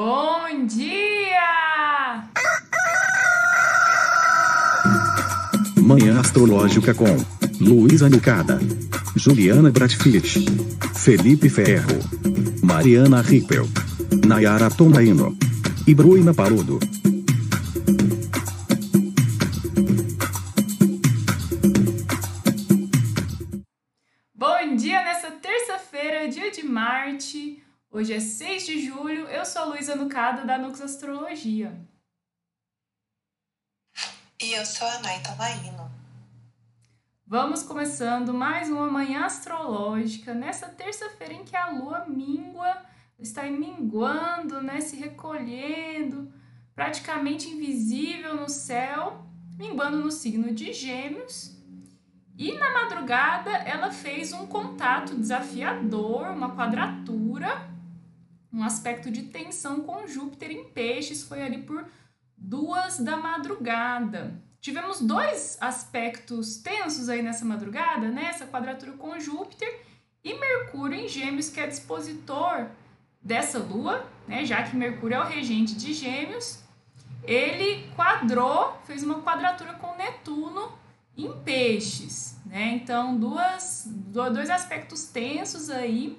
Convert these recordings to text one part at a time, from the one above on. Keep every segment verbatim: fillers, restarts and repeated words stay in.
Bom dia! Manhã Astrológica com Luísa Nicada, Juliana Bratfit, Felipe Ferro, Mariana Rippel, Nayara Tomaino e Bruna Parudo. Bom dia nessa terça-feira, dia de Marte. Hoje é seis de julho, eu sou a Luísa Nicada da Nux Astrologia. E eu sou a Naíta Laíno. Vamos começando mais uma manhã astrológica, nessa terça-feira em que a lua mingua, está minguando, né, se recolhendo, praticamente invisível no céu, minguando no signo de Gêmeos. E na madrugada ela fez um contato desafiador, uma quadratura, um aspecto de tensão com Júpiter em Peixes, foi ali por duas da madrugada. Tivemos dois aspectos tensos aí nessa madrugada, né? Essa quadratura com Júpiter e Mercúrio em Gêmeos, que é dispositor dessa Lua, né? Já que Mercúrio é o regente de Gêmeos, ele quadrou, fez uma quadratura com Netuno em Peixes, né? Então, duas, dois aspectos tensos aí,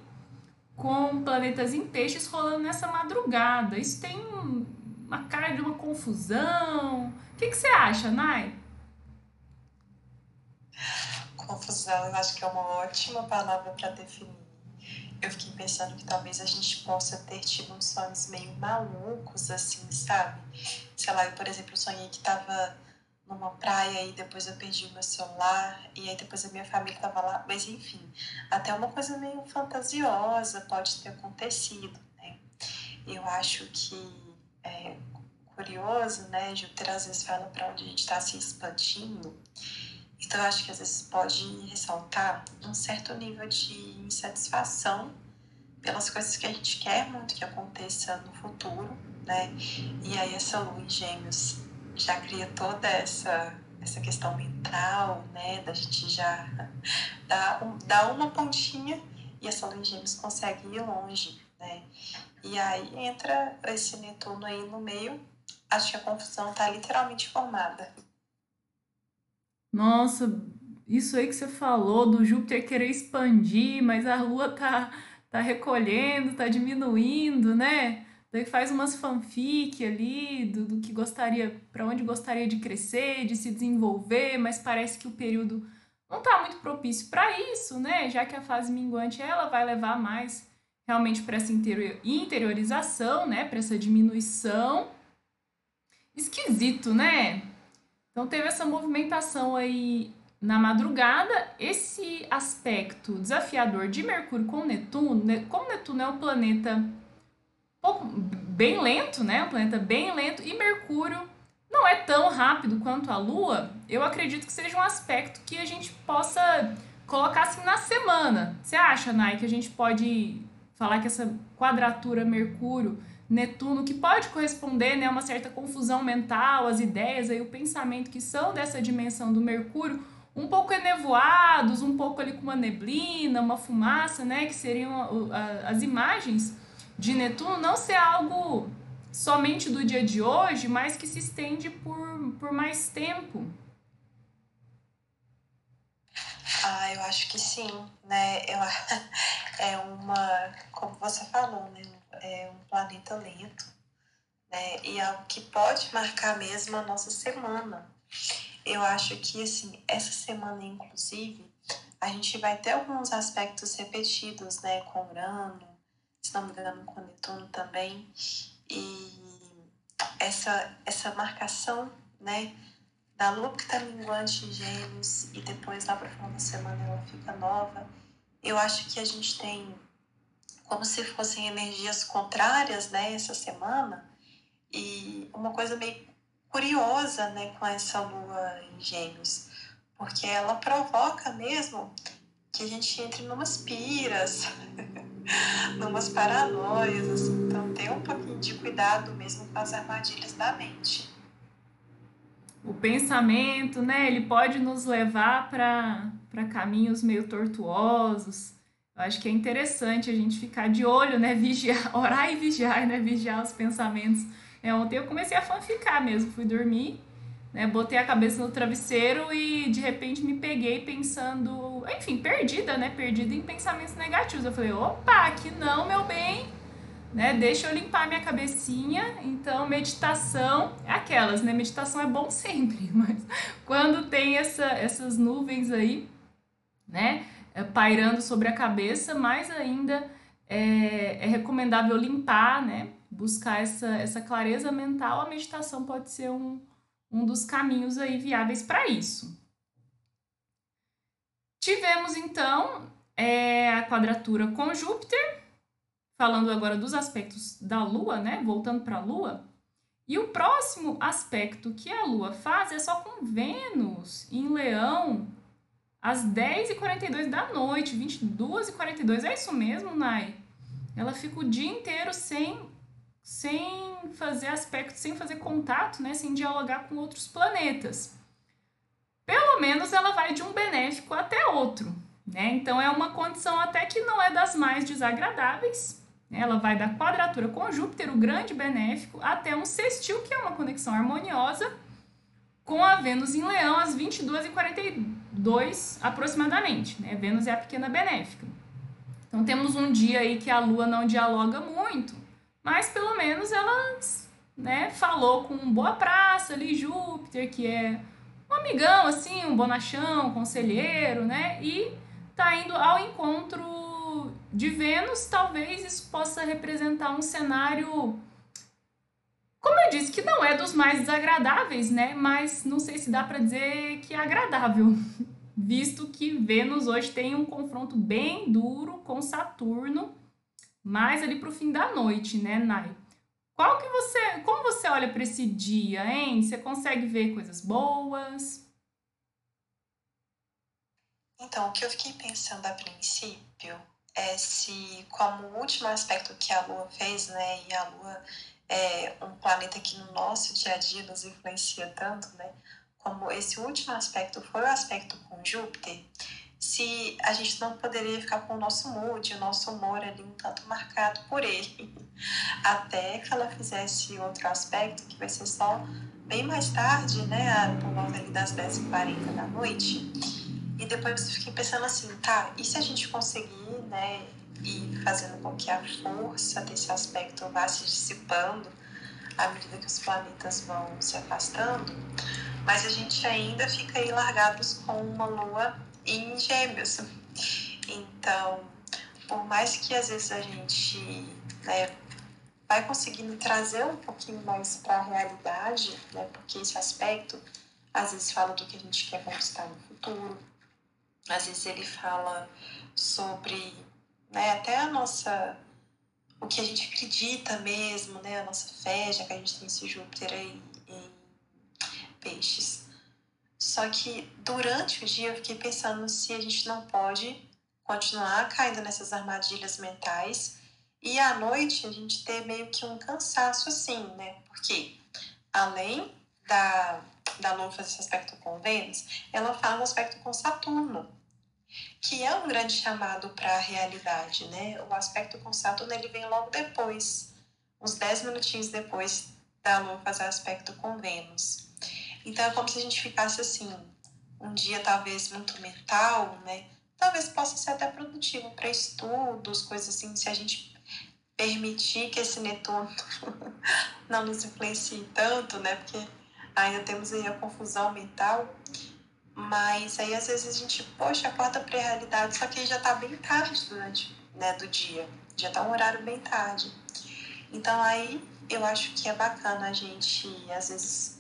com planetas em Peixes rolando nessa madrugada. Isso tem uma cara de uma confusão. O que, que você acha, Nay? Confusão, eu acho que é uma ótima palavra para definir. Eu fiquei pensando que talvez a gente possa ter tido uns sonhos meio malucos, assim, sabe? Sei lá, eu, por exemplo, sonhei que tava numa praia e depois eu perdi o meu celular e aí depois a minha família tava lá, mas enfim, até uma coisa meio fantasiosa pode ter acontecido, né? Eu acho que é curioso, né? Júpiter às vezes fala para onde a gente está se expandindo, então eu acho que às vezes pode ressaltar um certo nível de insatisfação pelas coisas que a gente quer muito que aconteça no futuro, né? E aí essa lua em Gêmeos já cria toda essa, essa questão mental, né, da gente já dar um, dar uma pontinha e essa lua em Gêmeos consegue ir longe, né, e aí entra esse Netuno aí no meio, acho que a confusão tá literalmente formada. Nossa, isso aí que você falou do Júpiter querer expandir, mas a lua tá, tá recolhendo, tá diminuindo, né? Daí faz umas fanfic ali do, do que gostaria, para onde gostaria de crescer, de se desenvolver, mas parece que o período não tá muito propício para isso, né? Já que a fase minguante ela vai levar mais realmente para essa interiorização, né? Para essa diminuição. Esquisito, né? Então teve essa movimentação aí na madrugada, esse aspecto desafiador de Mercúrio com Netuno, né? Como Netuno é um planeta pouco, bem lento, né? Um planeta bem lento, e Mercúrio não é tão rápido quanto a Lua, eu acredito que seja um aspecto que a gente possa colocar assim na semana. Você acha, Nay, que a gente pode falar que essa quadratura Mercúrio-Netuno, que pode corresponder, né, a uma certa confusão mental, as ideias e o pensamento que são dessa dimensão do Mercúrio, um pouco enevoados, um pouco ali com uma neblina, uma fumaça, né, que seriam as imagens de Netuno, não ser algo somente do dia de hoje, mas que se estende por, por mais tempo? Ah, eu acho que sim, né? Eu, é uma, como você falou, né? É um planeta lento, né? E algo que pode marcar mesmo a nossa semana. Eu acho que, assim, essa semana, inclusive, a gente vai ter alguns aspectos repetidos, né? Com Urano, se não me engano, com Netuno também, e essa, essa marcação, né, da lua que está minguante em Gêmeos e depois lá para o final da semana ela fica nova, eu acho que a gente tem como se fossem energias contrárias, né, essa semana, e uma coisa meio curiosa, né, com essa lua em Gêmeos, porque ela provoca mesmo que a gente entre numas piras, numas paranoias, assim. Então ter um pouquinho de cuidado mesmo com as armadilhas da mente. O pensamento, né, ele pode nos levar para caminhos meio tortuosos. Eu acho que é interessante a gente ficar de olho, né? Vigiar, orar e vigiar, né? Vigiar os pensamentos. É, ontem eu comecei a fanficar mesmo, fui dormir, né? Botei a cabeça no travesseiro e de repente me peguei pensando, enfim, perdida, né? Perdida em pensamentos negativos. Eu falei, opa, aqui não, meu bem, né? Deixa eu limpar minha cabecinha. Então, meditação é aquelas, né? Meditação é bom sempre, mas quando tem essa, essas nuvens aí, né? Pairando sobre a cabeça, mais ainda é, é recomendável limpar, né? Buscar essa, essa clareza mental. A meditação pode ser um, um dos caminhos aí viáveis para isso. Tivemos, então, é, a quadratura com Júpiter, falando agora dos aspectos da Lua, né? Voltando para a Lua. E o próximo aspecto que a Lua faz é só com Vênus em Leão, às dez e quarenta e dois da noite, vinte e duas e quarenta e dois. É isso mesmo, Nay? Ela fica o dia inteiro sem... sem fazer aspecto, sem fazer contato, né, sem dialogar com outros planetas. Pelo menos ela vai de um benéfico até outro, né? Então é uma condição até que não é das mais desagradáveis, né? Ela vai da quadratura com Júpiter, o grande benéfico, até um sextil, que é uma conexão harmoniosa, com a Vênus em Leão às vinte e duas e quarenta e dois aproximadamente, né? Vênus é a pequena benéfica. Então temos um dia aí que a Lua não dialoga muito, mas pelo menos ela, né, falou com boa praça ali, Júpiter, que é um amigão, assim, um bonachão, um conselheiro, né? E tá indo ao encontro de Vênus. Talvez isso possa representar um cenário, como eu disse, que não é dos mais desagradáveis, né? Mas não sei se dá para dizer que é agradável, visto que Vênus hoje tem um confronto bem duro com Saturno, mais ali para o fim da noite, né, Nay? Qual que você, como você olha para esse dia, hein? Você consegue ver coisas boas? Então, o que eu fiquei pensando a princípio é se, como o último aspecto que a Lua fez, né, e a Lua é um planeta que no nosso dia a dia nos influencia tanto, né, como esse último aspecto foi o aspecto com Júpiter, se a gente não poderia ficar com o nosso mood, o nosso humor ali um tanto marcado por ele, até que ela fizesse outro aspecto, que vai ser só bem mais tarde, né, por volta ali das dez e quarenta da noite. E depois eu fiquei pensando assim, tá, e se a gente conseguir, né, ir fazendo com que a força desse aspecto vá se dissipando à medida que os planetas vão se afastando, mas a gente ainda fica aí largados com uma Lua em Gêmeos. Então, por mais que às vezes a gente, né, vai conseguindo trazer um pouquinho mais para a realidade, né, porque esse aspecto às vezes fala do que a gente quer conquistar no futuro, às vezes ele fala sobre, né, até a nossa, o que a gente acredita mesmo, né, a nossa fé, já que a gente tem esse Júpiter aí em Peixes. Só que durante o dia eu fiquei pensando se a gente não pode continuar caindo nessas armadilhas mentais e à noite a gente ter meio que um cansaço assim, né? Porque além da, da Lua fazer esse aspecto com Vênus, ela faz um aspecto com Saturno, que é um grande chamado para a realidade, né? O aspecto com Saturno ele vem logo depois, uns dez minutinhos depois da Lua fazer aspecto com Vênus. Então, é como se a gente ficasse assim, um dia talvez muito mental, né? Talvez possa ser até produtivo para estudos, coisas assim, se a gente permitir que esse Netuno não nos influencie tanto, né? Porque ainda temos aí a confusão mental. Mas aí, às vezes, a gente, poxa, acorda para a realidade, só que já está bem tarde durante, né, do dia. Já está um horário bem tarde. Então, aí, eu acho que é bacana a gente, às vezes,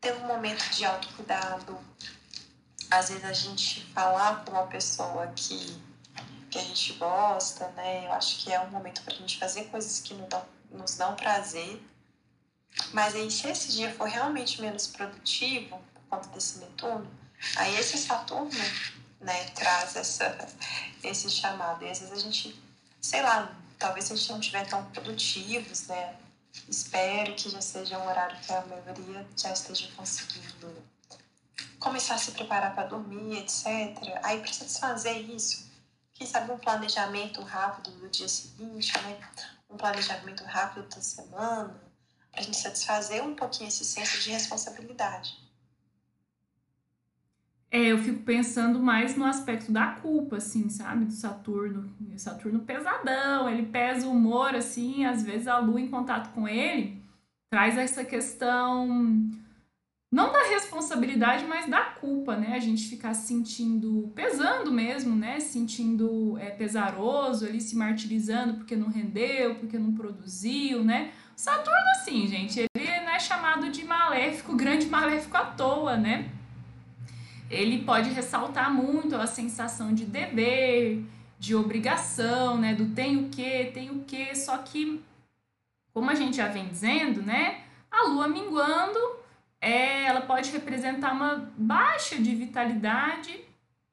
ter um momento de autocuidado, às vezes a gente falar com uma pessoa que, que a gente gosta, né? Eu acho que é um momento para a gente fazer coisas que nos dão, nos dão prazer. Mas aí, se esse dia for realmente menos produtivo, por conta desse Netuno, aí esse Saturno, né, traz essa, esse chamado. E às vezes a gente, sei lá, talvez a gente não estiver tão produtivos, né? Espero que já seja um horário que a maioria já esteja conseguindo começar a se preparar para dormir, etcétera. Aí, para satisfazer isso, Quem sabe um planejamento rápido no dia seguinte, né? Um planejamento rápido da semana, para a gente satisfazer um pouquinho esse senso de responsabilidade. É, eu fico pensando mais no aspecto da culpa, assim, sabe? Do Saturno. Saturno pesadão, ele pesa o humor, assim, às vezes a Lua em contato com ele traz essa questão, não da responsabilidade, mas da culpa, né? A gente ficar se sentindo pesando mesmo, né? Sentindo é, pesaroso ali, se martirizando porque não rendeu, porque não produziu, né? Saturno, assim, gente, ele não é chamado de maléfico, grande maléfico à toa, né? Ele pode ressaltar muito a sensação de dever, de obrigação, né? Do tem o quê, tem o quê. Só que, como a gente já vem dizendo, né? A Lua minguando, é, ela pode representar uma baixa de vitalidade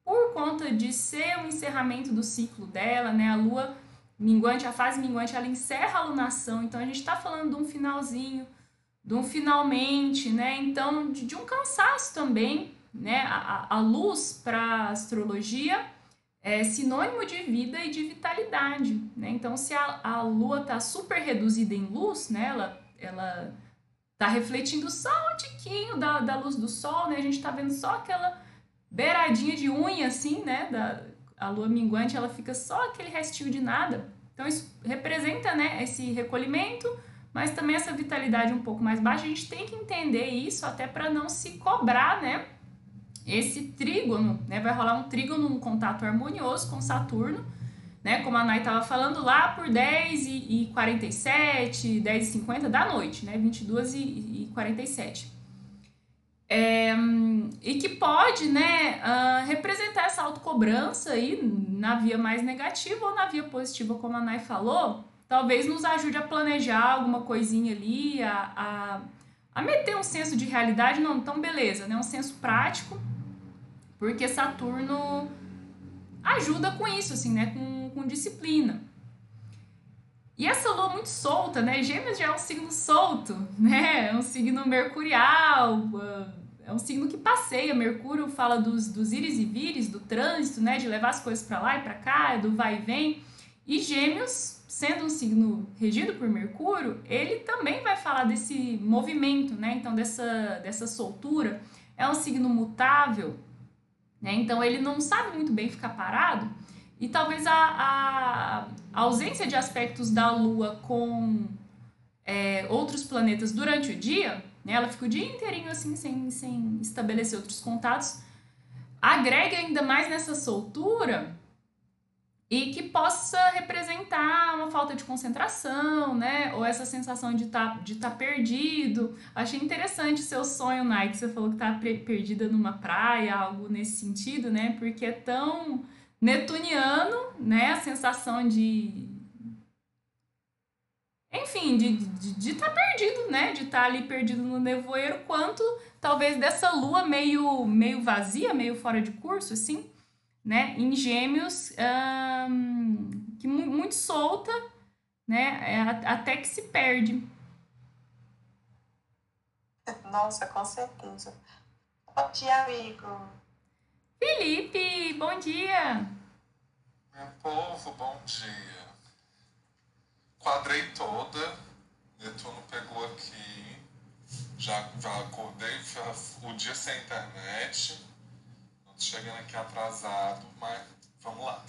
por conta de ser o encerramento do ciclo dela, né? A Lua minguante, a fase minguante, ela encerra a lunação. Então, a gente está falando de um finalzinho, de um finalmente, né? Então, de, de um cansaço também. Né? A, a luz para a astrologia é sinônimo de vida e de vitalidade, né? Então, se a, a Lua está super reduzida em luz, né? ela, ela tá refletindo só um tiquinho da, da luz do Sol, né? A gente tá vendo só aquela beiradinha de unha, assim, né? Da, a Lua minguante, ela fica só aquele restinho de nada. Então, isso representa, né? Esse recolhimento, mas também essa vitalidade um pouco mais baixa. A gente tem que entender isso até para não se cobrar, né? Esse trígono, né, vai rolar um trígono, um contato harmonioso com Saturno, né, como a Nay estava falando, lá por dez e quarenta e sete, dez e cinquenta da noite, né, vinte e duas e quarenta e sete. É, e que pode, né, uh, representar essa autocobrança aí na via mais negativa ou na via positiva, como a Nay falou, talvez nos ajude a planejar alguma coisinha ali, a... a a meter um senso de realidade, não, então beleza, né? Um senso prático, porque Saturno ajuda com isso, assim, né? Com, com disciplina. E essa Lua muito solta, né? Gêmeos já é um signo solto, né? É um signo mercurial, é um signo que passeia. Mercúrio fala dos, dos íris e vires, do trânsito, né? De levar as coisas para lá e para cá, do vai e vem. E Gêmeos, sendo um signo regido por Mercúrio, ele também vai falar desse movimento, né? Então, dessa, dessa soltura. É um signo mutável, né? Então, ele não sabe muito bem ficar parado. E talvez a, a, a ausência de aspectos da Lua com é, outros planetas durante o dia, né? Ela fica o dia inteirinho assim, sem, sem estabelecer outros contatos, agrega ainda mais nessa soltura, e que possa representar uma falta de concentração, né? Ou essa sensação de tá, de tá perdido. Achei interessante o seu sonho, Nay, que você falou que tá perdida numa praia, algo nesse sentido, né? Porque é tão netuniano, né? A sensação de... Enfim, de estar de, de tá perdido, né? De estar tá ali perdido no nevoeiro, quanto talvez dessa Lua meio, meio vazia, meio fora de curso, assim, né, em Gêmeos, hum, que muito solta, né, até que se perde. Nossa, com certeza. Bom dia, amigo. Felipe, bom dia. Meu povo, bom dia. Quadrei toda, Netuno pegou aqui, já, já acordei o dia sem internet. Chegando aqui atrasado, mas vamos lá.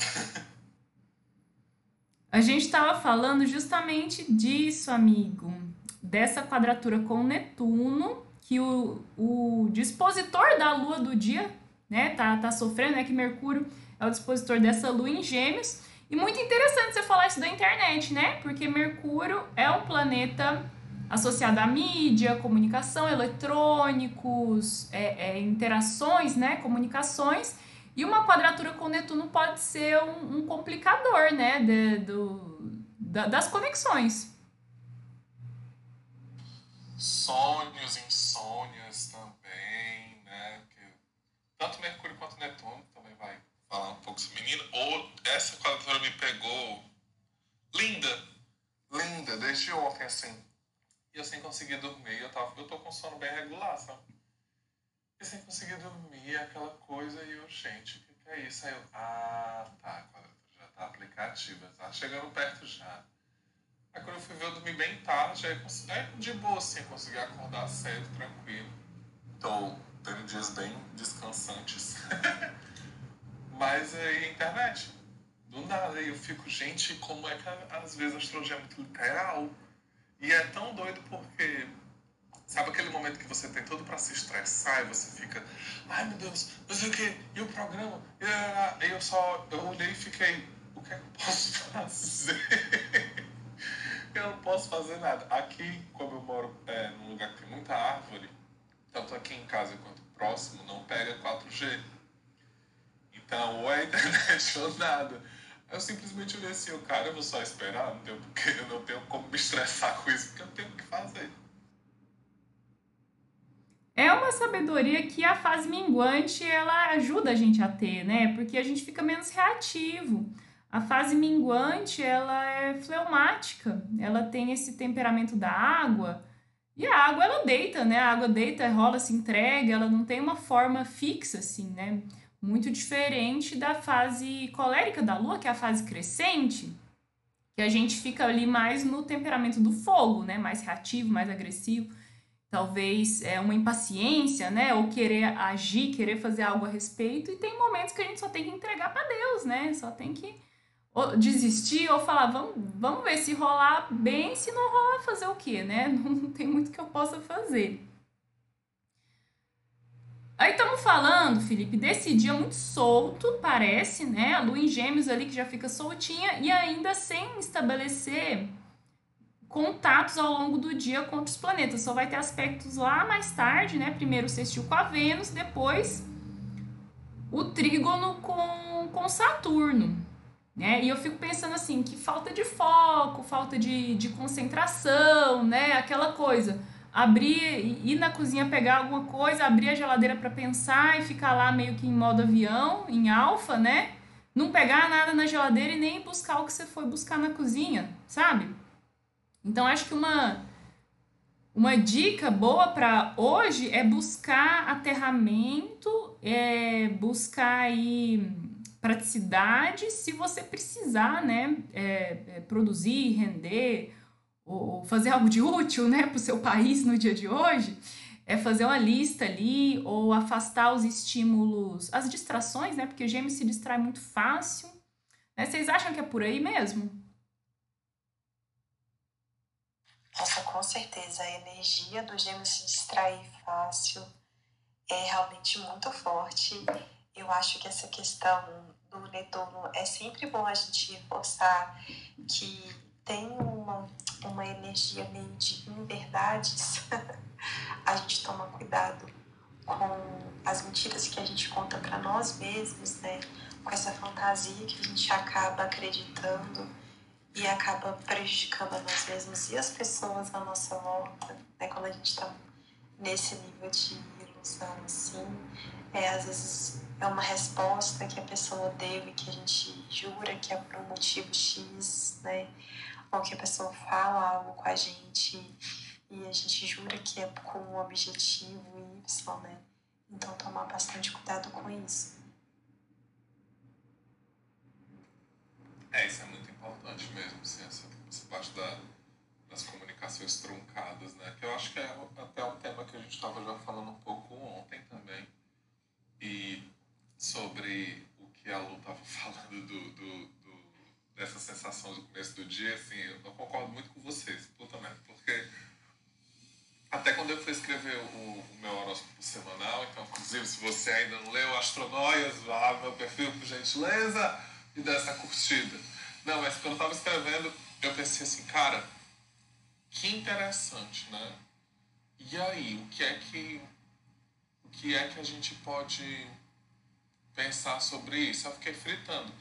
A gente estava falando justamente disso, amigo. Dessa quadratura com Netuno, que o, o dispositor da Lua do dia, né, tá, tá sofrendo, é, né, que Mercúrio é o dispositor dessa Lua em Gêmeos. E muito interessante você falar isso da internet, né? Porque Mercúrio é um planeta associada à mídia, comunicação, eletrônicos, é, é, interações, né, comunicações, e uma quadratura com Netuno pode ser um, um complicador, né, de, do, da, das conexões. Sonhos, insônias também, né, porque tanto Mercúrio quanto Netuno também vai falar um pouco sobre menino. Ou essa quadratura me pegou linda, linda, desde ontem, assim. E eu sem conseguir dormir, eu, tava, eu tô com sono bem regular, sabe? E sem conseguir dormir, aquela coisa, e eu, gente, o que, que é isso? Aí eu, ah, tá, quadratura aplicativas. Tá chegando perto já. Aí quando eu fui ver, eu dormi bem tarde. Aí consegui, aí, de boa, assim, consegui acordar cedo, tranquilo. Tô tendo dias bem descansantes. Mas aí, internet, do nada, eu fico, gente, como é que às vezes a astrologia é muito literal? E é tão doido porque... Sabe aquele momento que você tem tudo pra se estressar e você fica... Ai, meu Deus, não sei o quê, e o programa? E eu só... Eu olhei e fiquei... O que é que eu posso fazer? Eu não posso fazer nada. Aqui, como eu moro é, num lugar que tem muita árvore, tanto aqui em casa quanto próximo, não pega quatro G. Então, ou é internet ou nada. Eu simplesmente olhei assim, cara, eu vou só esperar, não tenho, porque eu não tenho como me estressar com isso, porque eu não tenho o que fazer. É uma sabedoria que a fase minguante, ela ajuda a gente a ter, né? Porque a gente fica menos reativo. A fase minguante, ela é fleumática, ela tem esse temperamento da água, e a água, ela deita, né? A água deita, rola, se entrega, ela não tem uma forma fixa, assim, né? Muito diferente da fase colérica da lua, que é a fase crescente, que a gente fica ali mais no temperamento do fogo, né? Mais reativo, mais agressivo, talvez é uma impaciência, né? Ou querer agir, querer fazer algo a respeito, e tem momentos que a gente só tem que entregar para Deus, né? Só tem que ou desistir ou falar, vamos, vamos ver se rolar bem, se não rolar, fazer o quê, né? Não tem muito que eu possa fazer. Aí estamos falando, Felipe, desse dia muito solto, parece, né? A lua em gêmeos ali que já fica soltinha e ainda sem estabelecer contatos ao longo do dia com os planetas. Só vai ter aspectos lá mais tarde, né? Primeiro o sextil com a Vênus, depois o trígono com, com Saturno, né? E eu fico pensando assim, que falta de foco, falta de, de concentração, né? Aquela coisa... abrir, ir na cozinha pegar alguma coisa, abrir a geladeira para pensar e ficar lá meio que em modo avião, em alfa, né? Não pegar nada na geladeira e nem buscar o que você foi buscar na cozinha, sabe? Então, acho que uma, uma dica boa para hoje é buscar aterramento, é buscar aí praticidade, se você precisar, né? É, é, produzir, render... ou fazer algo de útil, né, para o seu país no dia de hoje, é fazer uma lista ali, ou afastar os estímulos, as distrações, né, porque o gêmeo se distrai muito fácil, né, vocês acham que é por aí mesmo? Nossa, com certeza, a energia do gêmeo se distrair fácil é realmente muito forte. Eu acho que essa questão do retorno é sempre bom a gente reforçar que tem uma, uma energia meio de inverdades. A gente toma cuidado com as mentiras que a gente conta para nós mesmos, né? Com essa fantasia que a gente acaba acreditando e acaba prejudicando a nós mesmos e as pessoas à nossa volta, né? Quando a gente está nesse nível de ilusão, assim, é, às vezes é uma resposta que a pessoa deu e que a gente jura que é por um motivo X, né? Ou que a pessoa fala algo com a gente e a gente jura que é com um objetivo Y, né? Então, tomar bastante cuidado com isso. É, isso é muito importante mesmo, assim, essa, essa parte da, das comunicações truncadas, né? Que eu acho que é até um tema que a gente estava já falando um pouco ontem também. E sobre o que a Lu estava falando do... do dessa sensação do começo do dia, assim, eu não concordo muito com vocês, também, porque até quando eu fui escrever o, o meu horóscopo semanal, então, inclusive, se você ainda não leu Astronóias, vá no meu perfil, por gentileza, e dá essa curtida. Não, mas quando eu estava escrevendo, eu pensei assim, cara, que interessante, né? E aí, o que é que, o que, é que a gente pode pensar sobre isso? Eu fiquei fritando.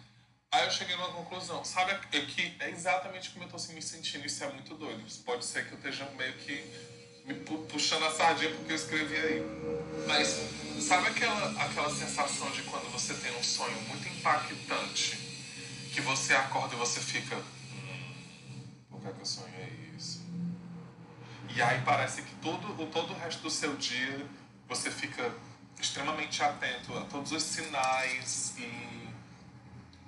Aí eu cheguei numa conclusão, sabe, é que é exatamente como eu tô assim, me sentindo, isso é muito doido, pode ser que eu esteja meio que me pu- puxando a sardinha porque eu escrevi aí, mas sabe aquela, aquela sensação de quando você tem um sonho muito impactante, que você acorda e você fica, por que é que eu sonhei isso? E aí parece que todo, todo o resto do seu dia você fica extremamente atento a todos os sinais e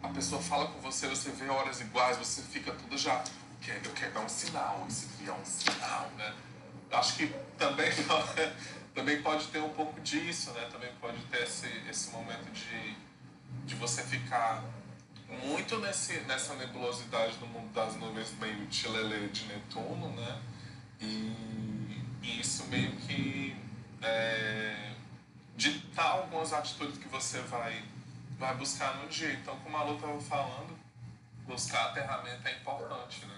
a pessoa fala com você, você vê horas iguais, você fica tudo já... Eu quero dar um sinal, isso aqui é um sinal, né? Acho que também, também pode ter um pouco disso, né? Também pode ter esse, esse momento de, de você ficar muito nesse, nessa nebulosidade do mundo das nuvens, meio chilelê de Netuno, né? E, e isso meio que é, ditar algumas atitudes que você vai, vai buscar no dia. Então, como a Lu estava falando, buscar aterramento é importante, né?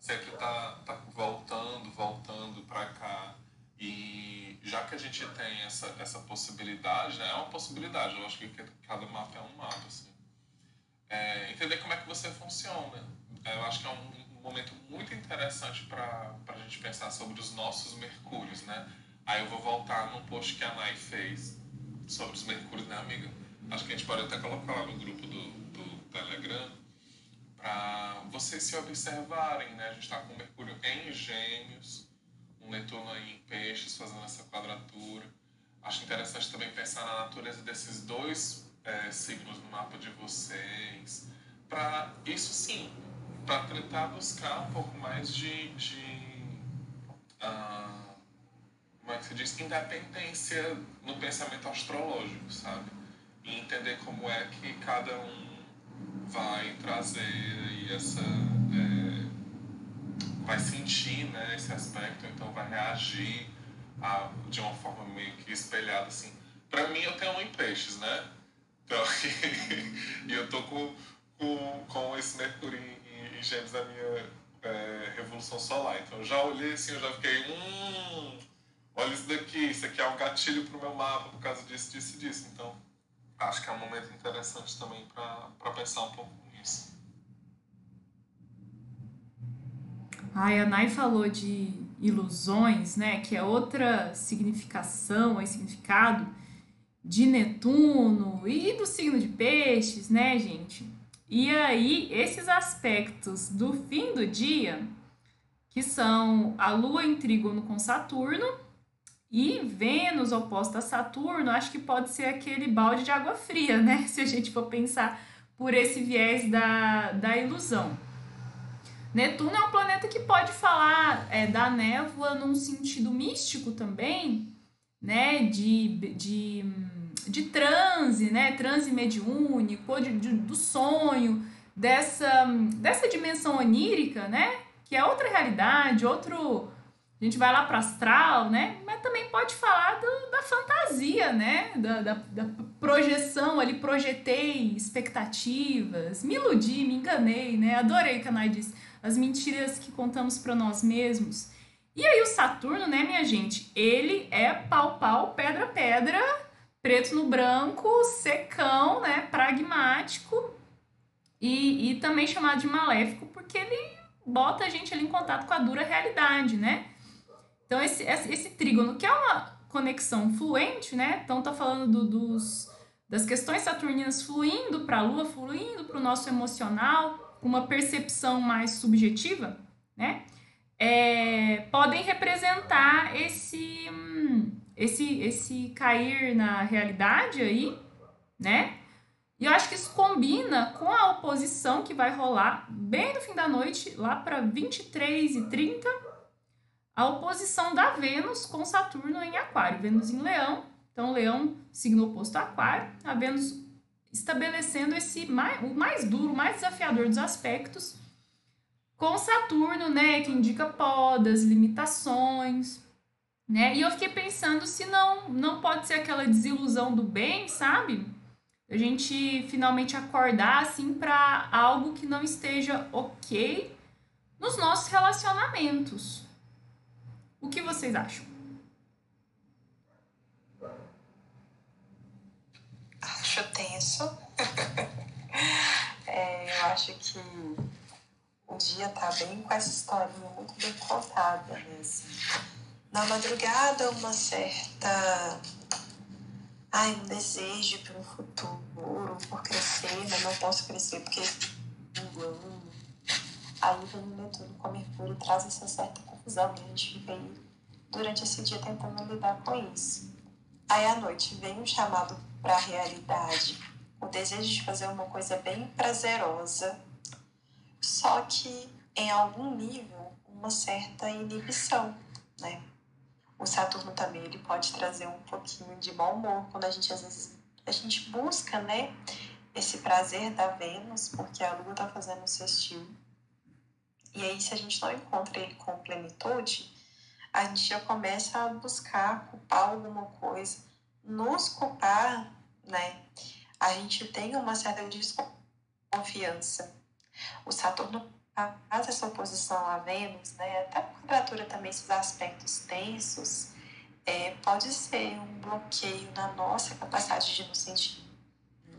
Sempre tá, tá voltando, voltando para cá. E já que a gente tem essa, essa possibilidade, né? É uma possibilidade, eu acho que cada mapa é um mapa, assim. É, entender como é que você funciona. É, eu acho que é um, um momento muito interessante para a gente pensar sobre os nossos mercúrios, né? Aí eu vou voltar num post que a Nay fez sobre os mercúrios, né, amiga? Acho que a gente pode até colocar lá no grupo do, do Telegram, para vocês se observarem, né? A gente está com o Mercúrio em Gêmeos, um Netuno aí em Peixes, fazendo essa quadratura. Acho interessante também pensar na natureza desses dois é, signos no mapa de vocês, para isso sim, para tentar buscar um pouco mais de, de uh, como é que se diz, independência no pensamento astrológico, sabe? E entender como é que cada um vai trazer e essa é, vai sentir, né, esse aspecto, então vai reagir a, de uma forma meio que espelhada, assim. Pra mim, eu tenho um em Peixes, né? Então, e eu tô com, com, com esse Mercúrio em, em Gêmeos da minha é, Revolução Solar. Então eu já olhei assim, eu já fiquei, hum, olha isso daqui, isso aqui é um gatilho pro meu mapa por causa disso, disso e disso. Então, acho que é um momento interessante também para pensar um pouco nisso. Ai, a Nay falou de ilusões, né? Que é outra significação, é significado de Netuno e do signo de Peixes, né, gente? E aí, esses aspectos do fim do dia, que são a Lua em trígono com Saturno, e Vênus oposta a Saturno, acho que pode ser aquele balde de água fria, né? Se a gente for pensar por esse viés da, da ilusão. Netuno é um planeta que pode falar é, da névoa num sentido místico também, né? De, de, de transe, né? Transe mediúnico, de, de, do sonho, dessa, dessa dimensão onírica, né? Que é outra realidade, outro... A gente vai lá para astral, né? Mas também pode falar do, da fantasia, né? Da, da, da projeção ali, projetei expectativas, me iludi, me enganei, né? Adorei o que a Nay disse, as mentiras que contamos para nós mesmos. E aí o Saturno, né, minha gente? Ele é pau, pau, pedra, pedra, preto no branco, secão, né? Pragmático e, e também chamado de maléfico, porque ele bota a gente ali em contato com a dura realidade, né? Então, esse, esse, esse trígono, que é uma conexão fluente, né? Então, tá falando do, dos, das questões saturninas fluindo para a Lua, fluindo para o nosso emocional, uma percepção mais subjetiva, né? É, podem representar esse, esse, esse cair na realidade aí, né? E eu acho que isso combina com a oposição que vai rolar bem no fim da noite, lá para vinte e três e trinta, a oposição da Vênus com Saturno em Aquário, Vênus em Leão, então Leão, signo oposto a Aquário, a Vênus estabelecendo esse mais, o mais duro, o mais desafiador dos aspectos, com Saturno, né, que indica podas, limitações, né, e eu fiquei pensando se não, não pode ser aquela desilusão do bem, sabe, a gente finalmente acordar, assim, para algo que não esteja ok nos nossos relacionamentos. O que vocês acham? Acho tenso. é, eu acho que o dia tá bem com essa historinha muito bem contada, né? Assim, na madrugada, uma certa... Ai, um desejo para um futuro, por crescer, mas não posso crescer porque... Aí vem o Netuno com Mercúrio e traz essa certa confusão que a gente vive aí durante esse dia tentando lidar com isso. Aí à noite vem um chamado para a realidade, o desejo de fazer uma coisa bem prazerosa, só que em algum nível uma certa inibição, né? O Saturno também ele pode trazer um pouquinho de mau humor quando a gente às vezes a gente busca, né, esse prazer da Vênus, porque a Lua está fazendo o sextil. E aí, se a gente não encontra ele com plenitude, a gente já começa a buscar culpar alguma coisa, nos culpar, né? A gente tem uma certa desconfiança. O Saturno faz essa oposição a Vênus, né? Até a quadratura também, esses aspectos tensos, é, pode ser um bloqueio na nossa capacidade de nos sentir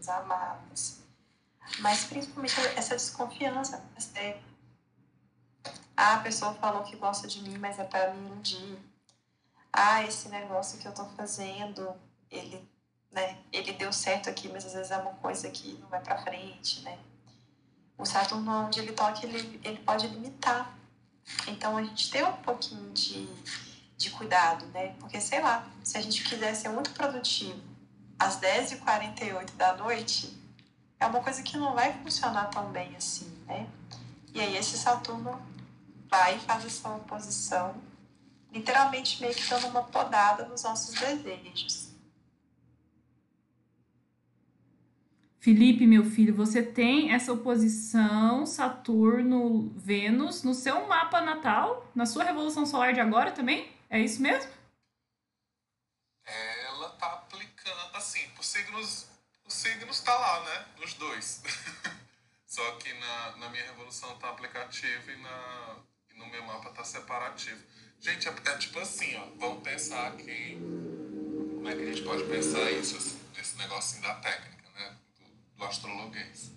amadas. Mas principalmente essa desconfiança, né? Ah, a pessoa falou que gosta de mim, mas é para me iludir. Ah, esse negócio que eu tô fazendo, ele, né, ele deu certo aqui, mas às vezes é uma coisa que não vai para frente, né? O Saturno, onde ele toca, ele, ele pode limitar. Então, a gente tem um pouquinho de, de cuidado, né? Porque, sei lá, se a gente quiser ser muito produtivo às dez e quarenta e oito da noite, é uma coisa que não vai funcionar tão bem assim, né? E aí, esse Saturno vai e faz essa oposição, literalmente meio que dando uma podada nos nossos desejos. Felipe, meu filho, você tem essa oposição Saturno-Vênus no seu mapa natal, na sua Revolução Solar de agora também? É isso mesmo? Ela tá aplicando, assim, os signos, os signos tá lá, né? Os dois. Só que na, na minha Revolução tá aplicativa e na... no meu mapa tá separativo. Gente, é, é tipo assim, ó. Vamos pensar que... Como é que a gente pode pensar isso? Esse negocinho da técnica, né? Do, do astrologuês.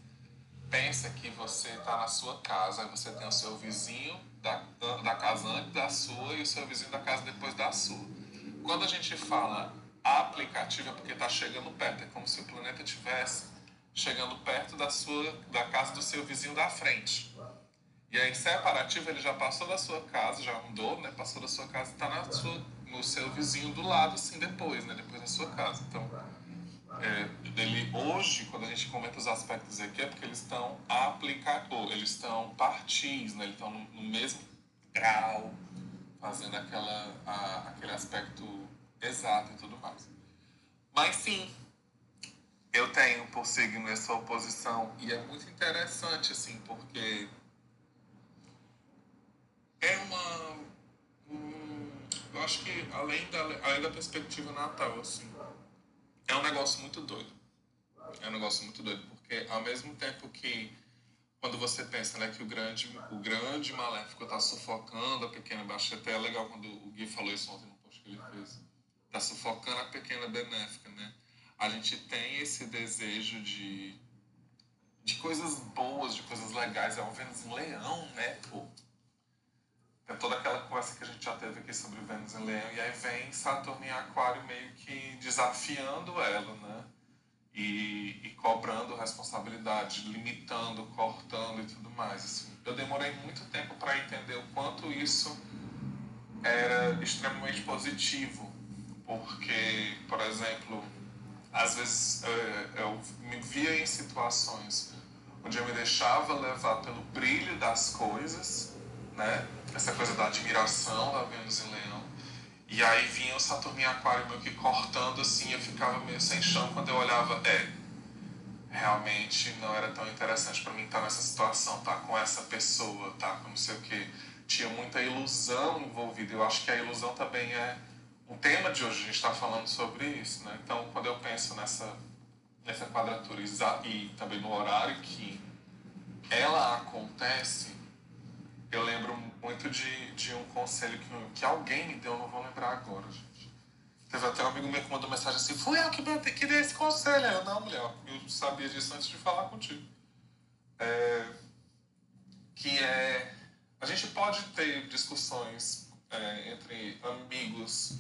Pensa que você tá na sua casa, aí você tem o seu vizinho da, da casa antes da sua e o seu vizinho da casa depois da sua. Quando a gente fala aplicativo é porque tá chegando perto. É como se o planeta tivesse chegando perto da, sua, da casa do seu vizinho da frente. E aí, separativo, ele já passou da sua casa, já andou, né? Passou da sua casa e está no seu vizinho do lado, assim, depois, né? Depois da sua casa. Então, é, ele, hoje, quando a gente comenta os aspectos aqui, é porque eles estão aplicados, eles estão partis, né? Eles estão no, no mesmo grau, fazendo aquela, a, aquele aspecto exato e tudo mais. Mas, sim, eu tenho por signo essa oposição. E é muito interessante, assim, porque... É uma... Hum, eu acho que, além da, além da perspectiva natal, assim, é um negócio muito doido. É um negócio muito doido, porque ao mesmo tempo que, quando você pensa, né, que o grande, o grande maléfico está sufocando a pequena... Acho até é legal quando o Gui falou isso ontem no post que ele fez. Está sufocando a pequena benéfica, né? A gente tem esse desejo de, de coisas boas, de coisas legais. É o Vênus em Leão, né, pô? É toda aquela conversa que a gente já teve aqui sobre Vênus em Leão, e aí vem Saturno em Aquário meio que desafiando ela, né? E, e cobrando responsabilidade, limitando, cortando e tudo mais. Assim, eu demorei muito tempo para entender o quanto isso era extremamente positivo, porque, por exemplo, às vezes eu me via em situações onde eu me deixava levar pelo brilho das coisas, né? Essa coisa da admiração da Vênus em Leão. E aí vinha o Saturno em Aquário meio que cortando, assim, eu ficava meio sem chão quando eu olhava. É, realmente não era tão interessante pra mim estar nessa situação, tá? Com essa pessoa, tá? Com não sei o quê. Tinha muita ilusão envolvida. Eu acho que a ilusão também é um tema de hoje, a gente tá falando sobre isso, né? Então, quando eu penso nessa, nessa quadratura e também no horário que ela acontece, eu lembro muito de, de um conselho que, que alguém me deu, não vou lembrar agora, gente. Teve até um amigo meu que mandou mensagem assim, fui eu que, que dei esse conselho. Eu, não, mulher, eu sabia disso antes de falar contigo. É, que é... A gente pode ter discussões é, entre amigos,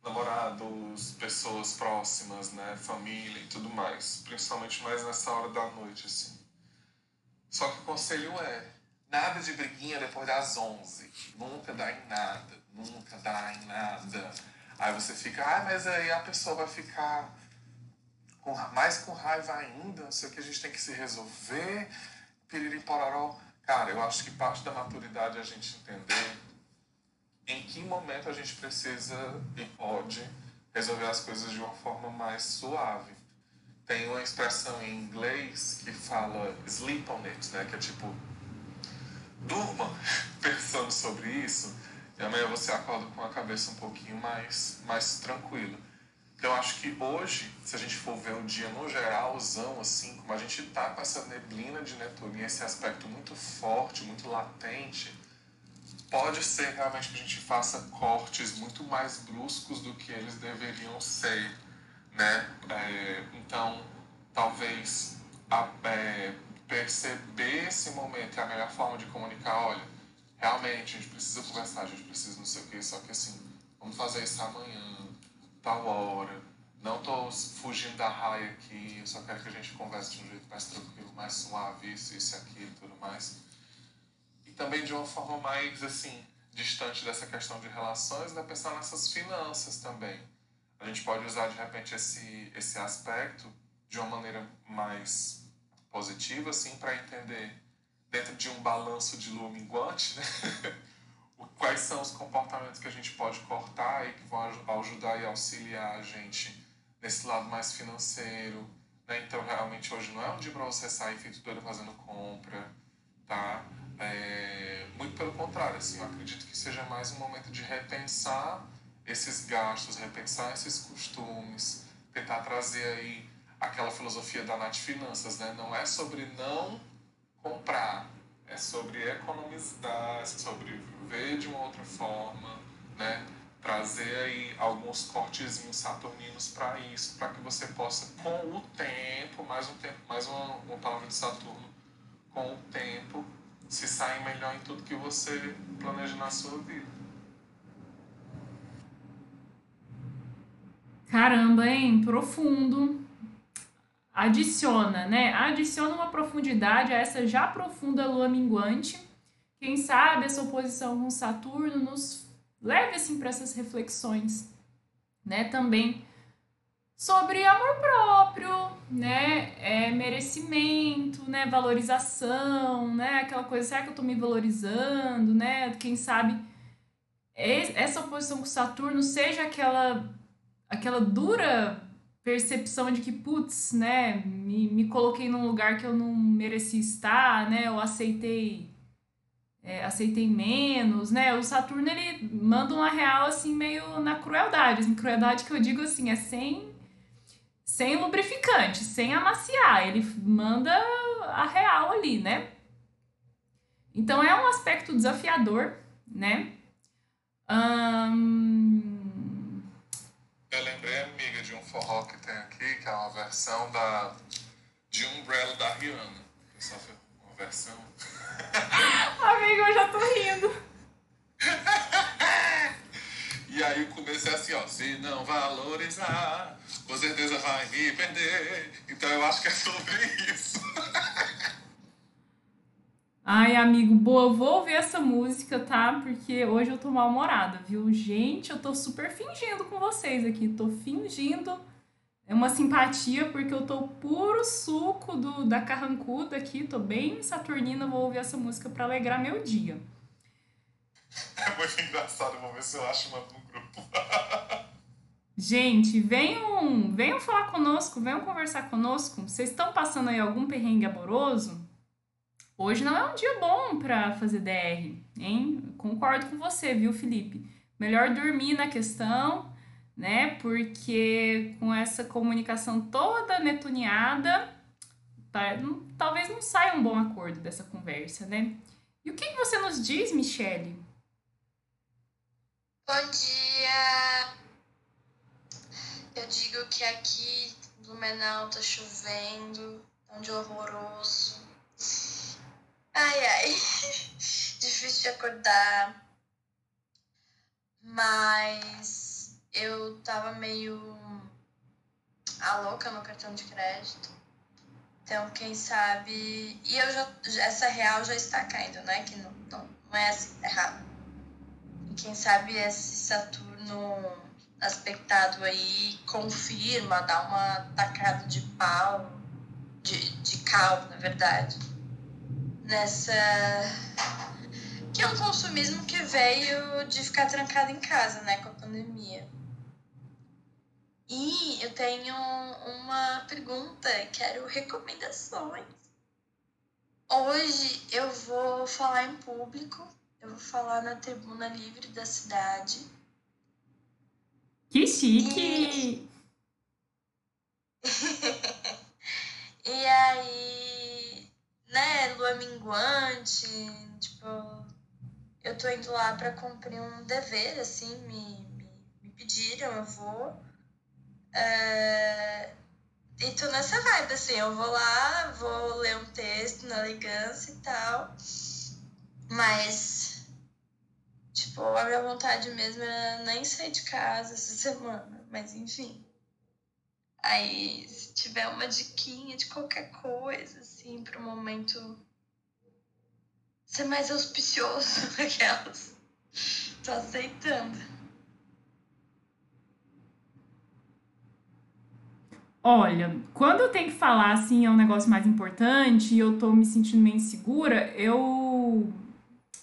namorados, pessoas próximas, né, família e tudo mais. Principalmente mais nessa hora da noite, assim. Só que o conselho é... Nada de briguinha depois das onze. Nunca dá em nada. Nunca dá em nada. Aí você fica... Ah, mas aí a pessoa vai ficar com, mais com raiva ainda, não sei o que, a gente tem que se resolver, piriri pororó. Cara, eu acho que parte da maturidade é a gente entender em que momento a gente precisa e pode resolver as coisas de uma forma mais suave. Tem uma expressão em inglês que fala sleep on it, né? Que é tipo, durma pensando sobre isso e amanhã você acorda com a cabeça um pouquinho mais, mais tranquila. Então eu acho que hoje, se a gente for ver o dia no geralzão, assim, como a gente tá com essa neblina de Netuno e esse aspecto muito forte, muito latente, pode ser realmente que a gente faça cortes muito mais bruscos do que eles deveriam ser, né? É, então, talvez a, é, perceber esse momento é a melhor forma de comunicar. Olha, realmente a gente precisa conversar, a gente precisa não sei o que, só que assim, vamos fazer isso amanhã, tal hora, não tô fugindo da raia aqui, eu só quero que a gente converse de um jeito mais tranquilo, mais suave, isso, isso, aquilo, tudo mais. E também de uma forma mais, assim, distante dessa questão de relações, né? Pensar nessas finanças também. A gente pode usar, de repente, esse, esse aspecto de uma maneira mais positiva, assim, para entender, dentro de um balanço de lua minguante, né? Quais são os comportamentos que a gente pode cortar e que vão ajudar e auxiliar a gente nesse lado mais financeiro, né? Então, realmente, hoje não é um dia para você sair feito doido fazendo compra, tá? É... Muito pelo contrário, assim, eu acredito que seja mais um momento de repensar esses gastos, repensar esses costumes, tentar trazer aí aquela filosofia da Nath Finanças, né? Não é sobre não comprar, é sobre economizar, sobre ver de uma outra forma, né? Trazer aí alguns cortezinhos saturninos para isso, para que você possa, com o tempo, mais um tempo, mais uma, uma palavra de Saturno, com o tempo, se sair melhor em tudo que você planeja na sua vida. Caramba, hein? Profundo. Adiciona, né? Adiciona uma profundidade a essa já profunda lua minguante. Quem sabe essa oposição com Saturno nos leve, assim, para essas reflexões, né? Também sobre amor próprio, né? É, merecimento, né? Valorização, né? Aquela coisa, será que eu tô me valorizando, né? Quem sabe essa oposição com Saturno seja aquela, aquela dura percepção de que, putz, né, me, me coloquei num lugar que eu não merecia estar, né, eu aceitei, é, aceitei menos, né, o Saturno, ele manda uma real, assim, meio na crueldade, assim, crueldade que eu digo, assim, é sem, sem lubrificante, sem amaciar, ele manda a real ali, né, então é um aspecto desafiador, né, hum... Eu lembrei, amiga, de um forró que tem aqui, que é uma versão da, de Umbrella da Rihanna. Eu só fiz uma versão. Amiga, eu já tô rindo. E aí eu comecei assim, ó. Se não valorizar, com certeza vai me perder. Então eu acho que é sobre isso. Ai, amigo, boa, eu vou ouvir essa música, tá? Porque hoje eu tô mal-humorada, viu? Gente, eu tô super fingindo com vocês aqui. Tô fingindo uma simpatia, porque eu tô puro suco do, da carrancuda aqui. Tô bem saturnina, vou ouvir essa música pra alegrar meu dia. É muito engraçado, vou ver se eu acho uma no grupo. Gente, venham, venham falar conosco, venham conversar conosco. Vocês estão passando aí algum perrengue amoroso? Hoje não é um dia bom para fazer D R, hein? Concordo com você, viu, Felipe? Melhor dormir na questão, né? Porque com essa comunicação toda netuneada, tá, não, talvez não saia um bom acordo dessa conversa, né? E o que, que você nos diz, Michele? Bom dia! Eu digo que aqui no Blumenau tá chovendo, tá um dia horroroso. Ai, ai, difícil de acordar, mas eu tava meio a louca no cartão de crédito, então quem sabe, e eu já, essa real já está caindo, né, que não, não, não é assim, errado, e quem sabe esse Saturno aspectado aí confirma, dá uma tacada de pau, de, de cal, na verdade, nessa... que é um consumismo que veio de ficar trancado em casa, né, com a pandemia. E eu tenho uma pergunta, quero recomendações. Hoje eu vou falar em público, eu vou falar na tribuna livre da cidade. Que chique! E, e aí, né, lua minguante, tipo, eu tô indo lá pra cumprir um dever, assim, me, me, me pediram, eu vou... Uh, e tô nessa vibe, assim, eu vou lá, vou ler um texto na elegância e tal, mas, tipo, a minha vontade mesmo era nem sair de casa essa semana, mas enfim. Aí, se tiver uma diquinha de qualquer coisa, assim, pro momento ser mais auspicioso, aquelas, tô aceitando. Olha, quando eu tenho que falar, assim, é um negócio mais importante e eu tô me sentindo meio insegura, eu,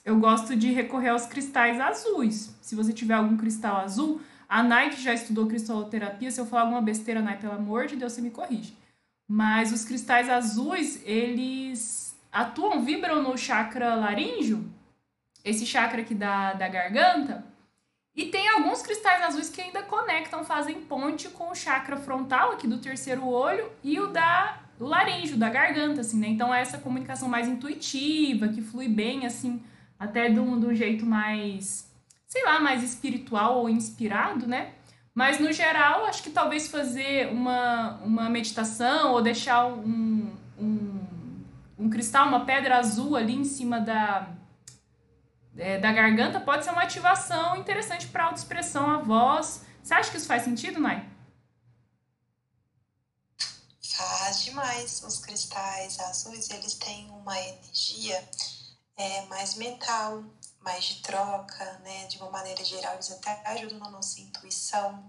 eu gosto de recorrer aos cristais azuis. Se você tiver algum cristal azul, a Nay já estudou cristaloterapia, se eu falar alguma besteira, Nay, pelo amor de Deus, você me corrige. Mas os cristais azuis, eles atuam, vibram no chakra laríngeo, esse chakra aqui da, da garganta. E tem alguns cristais azuis que ainda conectam, fazem ponte com o chakra frontal aqui do terceiro olho e o da o laríngeo, da garganta, assim, né? Então é essa comunicação mais intuitiva, que flui bem, assim, até de um, de um jeito mais, sei lá, mais espiritual ou inspirado, né? Mas no geral, acho que talvez fazer uma, uma meditação ou deixar um, um, um cristal, uma pedra azul ali em cima da... É, da garganta pode ser uma ativação interessante para autoexpressão, a voz. Você acha que isso faz sentido, Nay? Faz demais. Os cristais azuis, eles têm uma energia é, mais mental, mais de troca, né? De uma maneira geral, eles até ajudam na nossa intuição.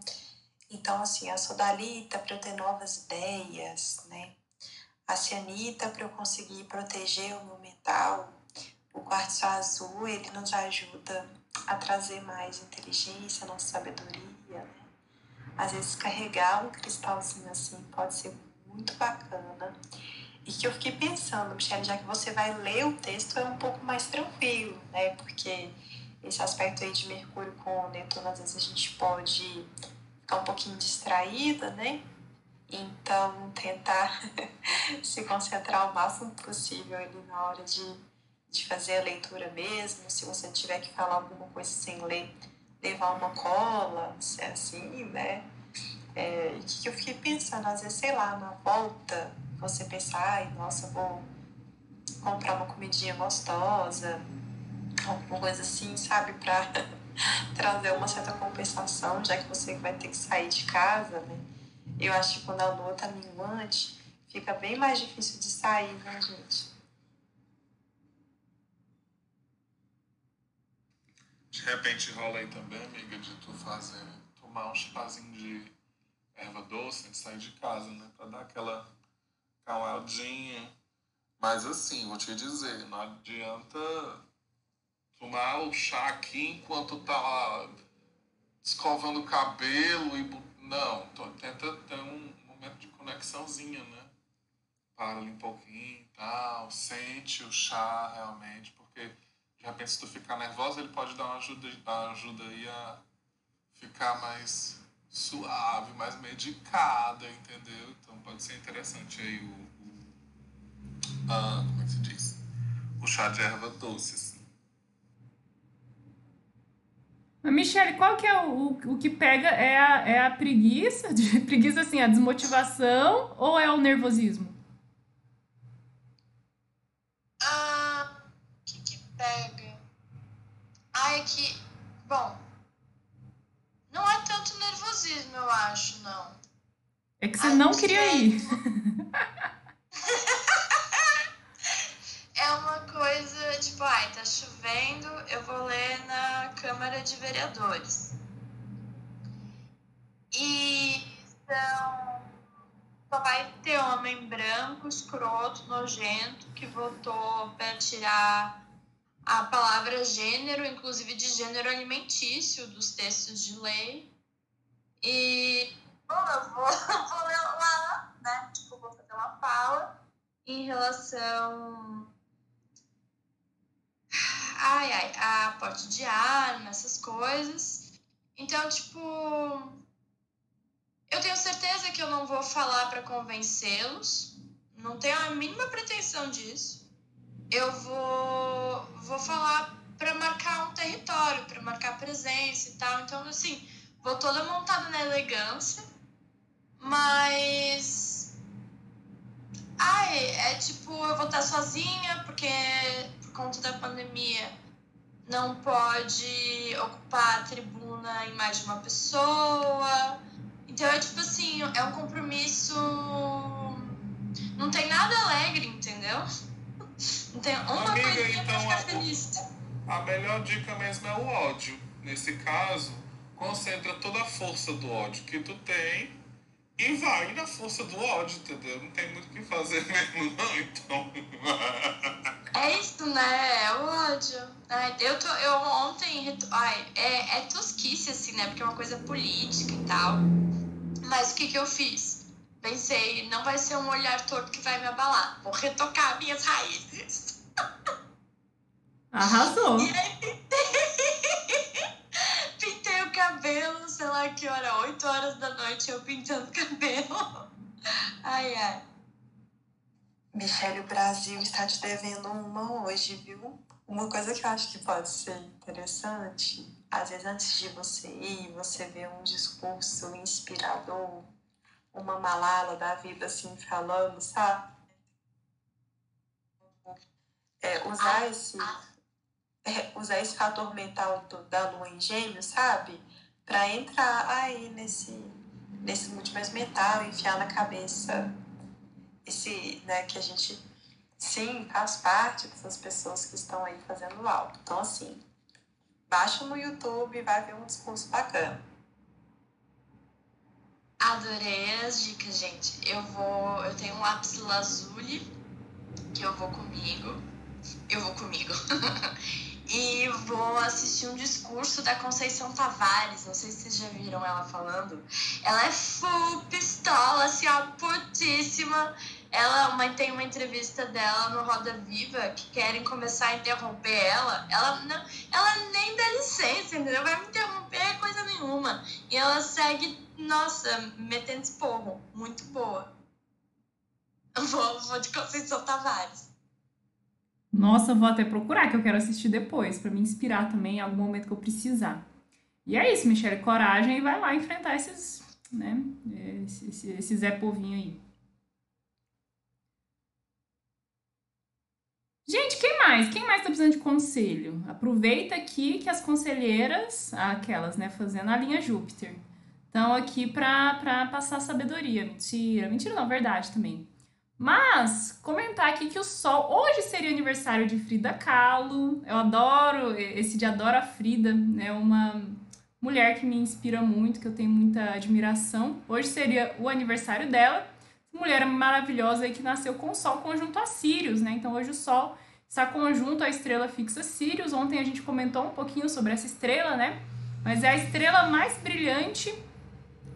Então, assim, a sodalita para eu ter novas ideias, né? A cianita para eu conseguir proteger o meu mental. O quartzo azul, ele nos ajuda a trazer mais inteligência, nossa sabedoria, né? Às vezes carregar um cristalzinho assim pode ser muito bacana. E que eu fiquei pensando, Michelle, já que você vai ler o texto, é um pouco mais tranquilo, né? Porque esse aspecto aí de Mercúrio com Netuno, às vezes a gente pode ficar um pouquinho distraída, né? Então, tentar se concentrar o máximo possível ali na hora de... de fazer a leitura mesmo, se você tiver que falar alguma coisa sem ler, levar uma cola, assim, né? É, que eu fiquei pensando, às vezes, sei lá, na volta, você pensar, ai, nossa, vou comprar uma comidinha gostosa, alguma coisa assim, sabe, pra trazer uma certa compensação, já que você vai ter que sair de casa, né? Eu acho que quando a lua tá minguante, fica bem mais difícil de sair, né, gente? De repente rola aí também, amiga, de tu fazer, tomar um chazinho de erva doce antes de sair de casa, né? Pra dar aquela calmadinha. Mas assim, vou te dizer, não adianta tomar o chá aqui enquanto tá lá escovando o cabelo e... Não, tenta ter um momento de conexãozinha, né? Para ali um pouquinho e tal, sente o chá realmente, porque... De repente, se tu ficar nervosa, ele pode dar uma ajuda, dar uma ajuda aí a ficar mais suave, mais medicada, entendeu? Então, pode ser interessante aí o... o ah, como é que se diz? O chá de erva doce, assim. Mas, Michelle, qual que é o, o que pega? É a, é a preguiça? De, preguiça, assim, a desmotivação ou é o nervosismo? Pega. Ah, é que... Bom, não é tanto nervosismo, eu acho, não. É que você Ai, não queria é... ir. É uma coisa, tipo, ai, tá chovendo, eu vou ler na Câmara de Vereadores. homem branco, escroto, nojento, que votou para tirar a palavra gênero, inclusive de gênero alimentício, dos textos de lei. E bom, eu vou, vou ler lá, né? Tipo, vou fazer uma fala em relação... Ai, ai, a porte de arma, essas coisas. Então, tipo... Eu tenho certeza que eu não vou falar para convencê-los. Não tenho a mínima pretensão disso. Eu vou, vou falar para marcar um território, para marcar presença e tal. Então, assim, vou toda montada na elegância. Mas... Ai, é tipo, eu vou estar sozinha, porque por conta da pandemia não pode ocupar a tribuna em mais de uma pessoa... Então, é tipo assim, é um compromisso... Não tem nada alegre, entendeu? Não tem uma Amiga, coisinha então, pra ficar feliz. A, a melhor dica mesmo é o ódio. Nesse caso, concentra toda a força do ódio que tu tem e vai na força do ódio, entendeu? Não tem muito o que fazer mesmo, não, então... É isso, né? É o ódio. Ai, eu, tô, eu ontem... Ai, é, é tosquice, assim, né? Porque é uma coisa política e tal... Mas o que que eu fiz? Pensei, não vai ser um olhar torto que vai me abalar. Vou retocar minhas raízes. Arrasou. E aí pintei, pintei o cabelo, sei lá que hora, oito horas da noite eu pintando o cabelo. Ai, ai. Michele, o Brasil está te devendo uma hoje, viu? Uma coisa que eu acho que pode ser interessante... Às vezes, antes de você ir, você vê um discurso inspirador, uma Malala da vida, assim, falando, sabe? É, usar, esse, é, usar esse fator mental do, da lua em gêmeos, sabe? Para entrar aí nesse, nesse múltiplo mental, enfiar na cabeça esse, né, que a gente, sim, faz parte dessas pessoas que estão aí fazendo algo. Então, assim... Baixa no YouTube e vai ver um discurso bacana. Adorei as dicas, gente. Eu vou... Eu tenho um lápis lazuli que eu vou comigo. Eu vou comigo. E vou assistir um discurso da Conceição Tavares. Não sei se vocês já viram ela falando. Ela é full pistola, assim, ó, putíssima. Ela uma, tem uma entrevista dela no Roda Viva, que querem começar a interromper ela. Ela, não, ela nem dá licença, entendeu? Vai me interromper coisa nenhuma. E ela segue, nossa, metendo esporro. Muito boa. Vou, vou de Conceição Tavares. Nossa, vou até procurar, que eu quero assistir depois, para me inspirar também em algum momento que eu precisar. E é isso, Michele, coragem e vai lá enfrentar esses, né, esses, esses Zé Povinho aí. Gente, quem mais? Quem mais tá precisando de conselho? Aproveita aqui que as conselheiras, aquelas, né, fazendo a linha Júpiter, estão aqui pra, pra passar sabedoria. Mentira, mentira não, verdade também. Mas, comentar aqui que o Sol, hoje seria aniversário de Frida Kahlo, eu adoro, esse de Adoro a Frida, né, uma mulher que me inspira muito, que eu tenho muita admiração. Hoje seria o aniversário dela. Mulher maravilhosa aí que nasceu com o Sol conjunto a Sirius, né? Então hoje o Sol está conjunto à estrela fixa Sirius. Ontem a gente comentou um pouquinho sobre essa estrela, né? Mas é a estrela mais brilhante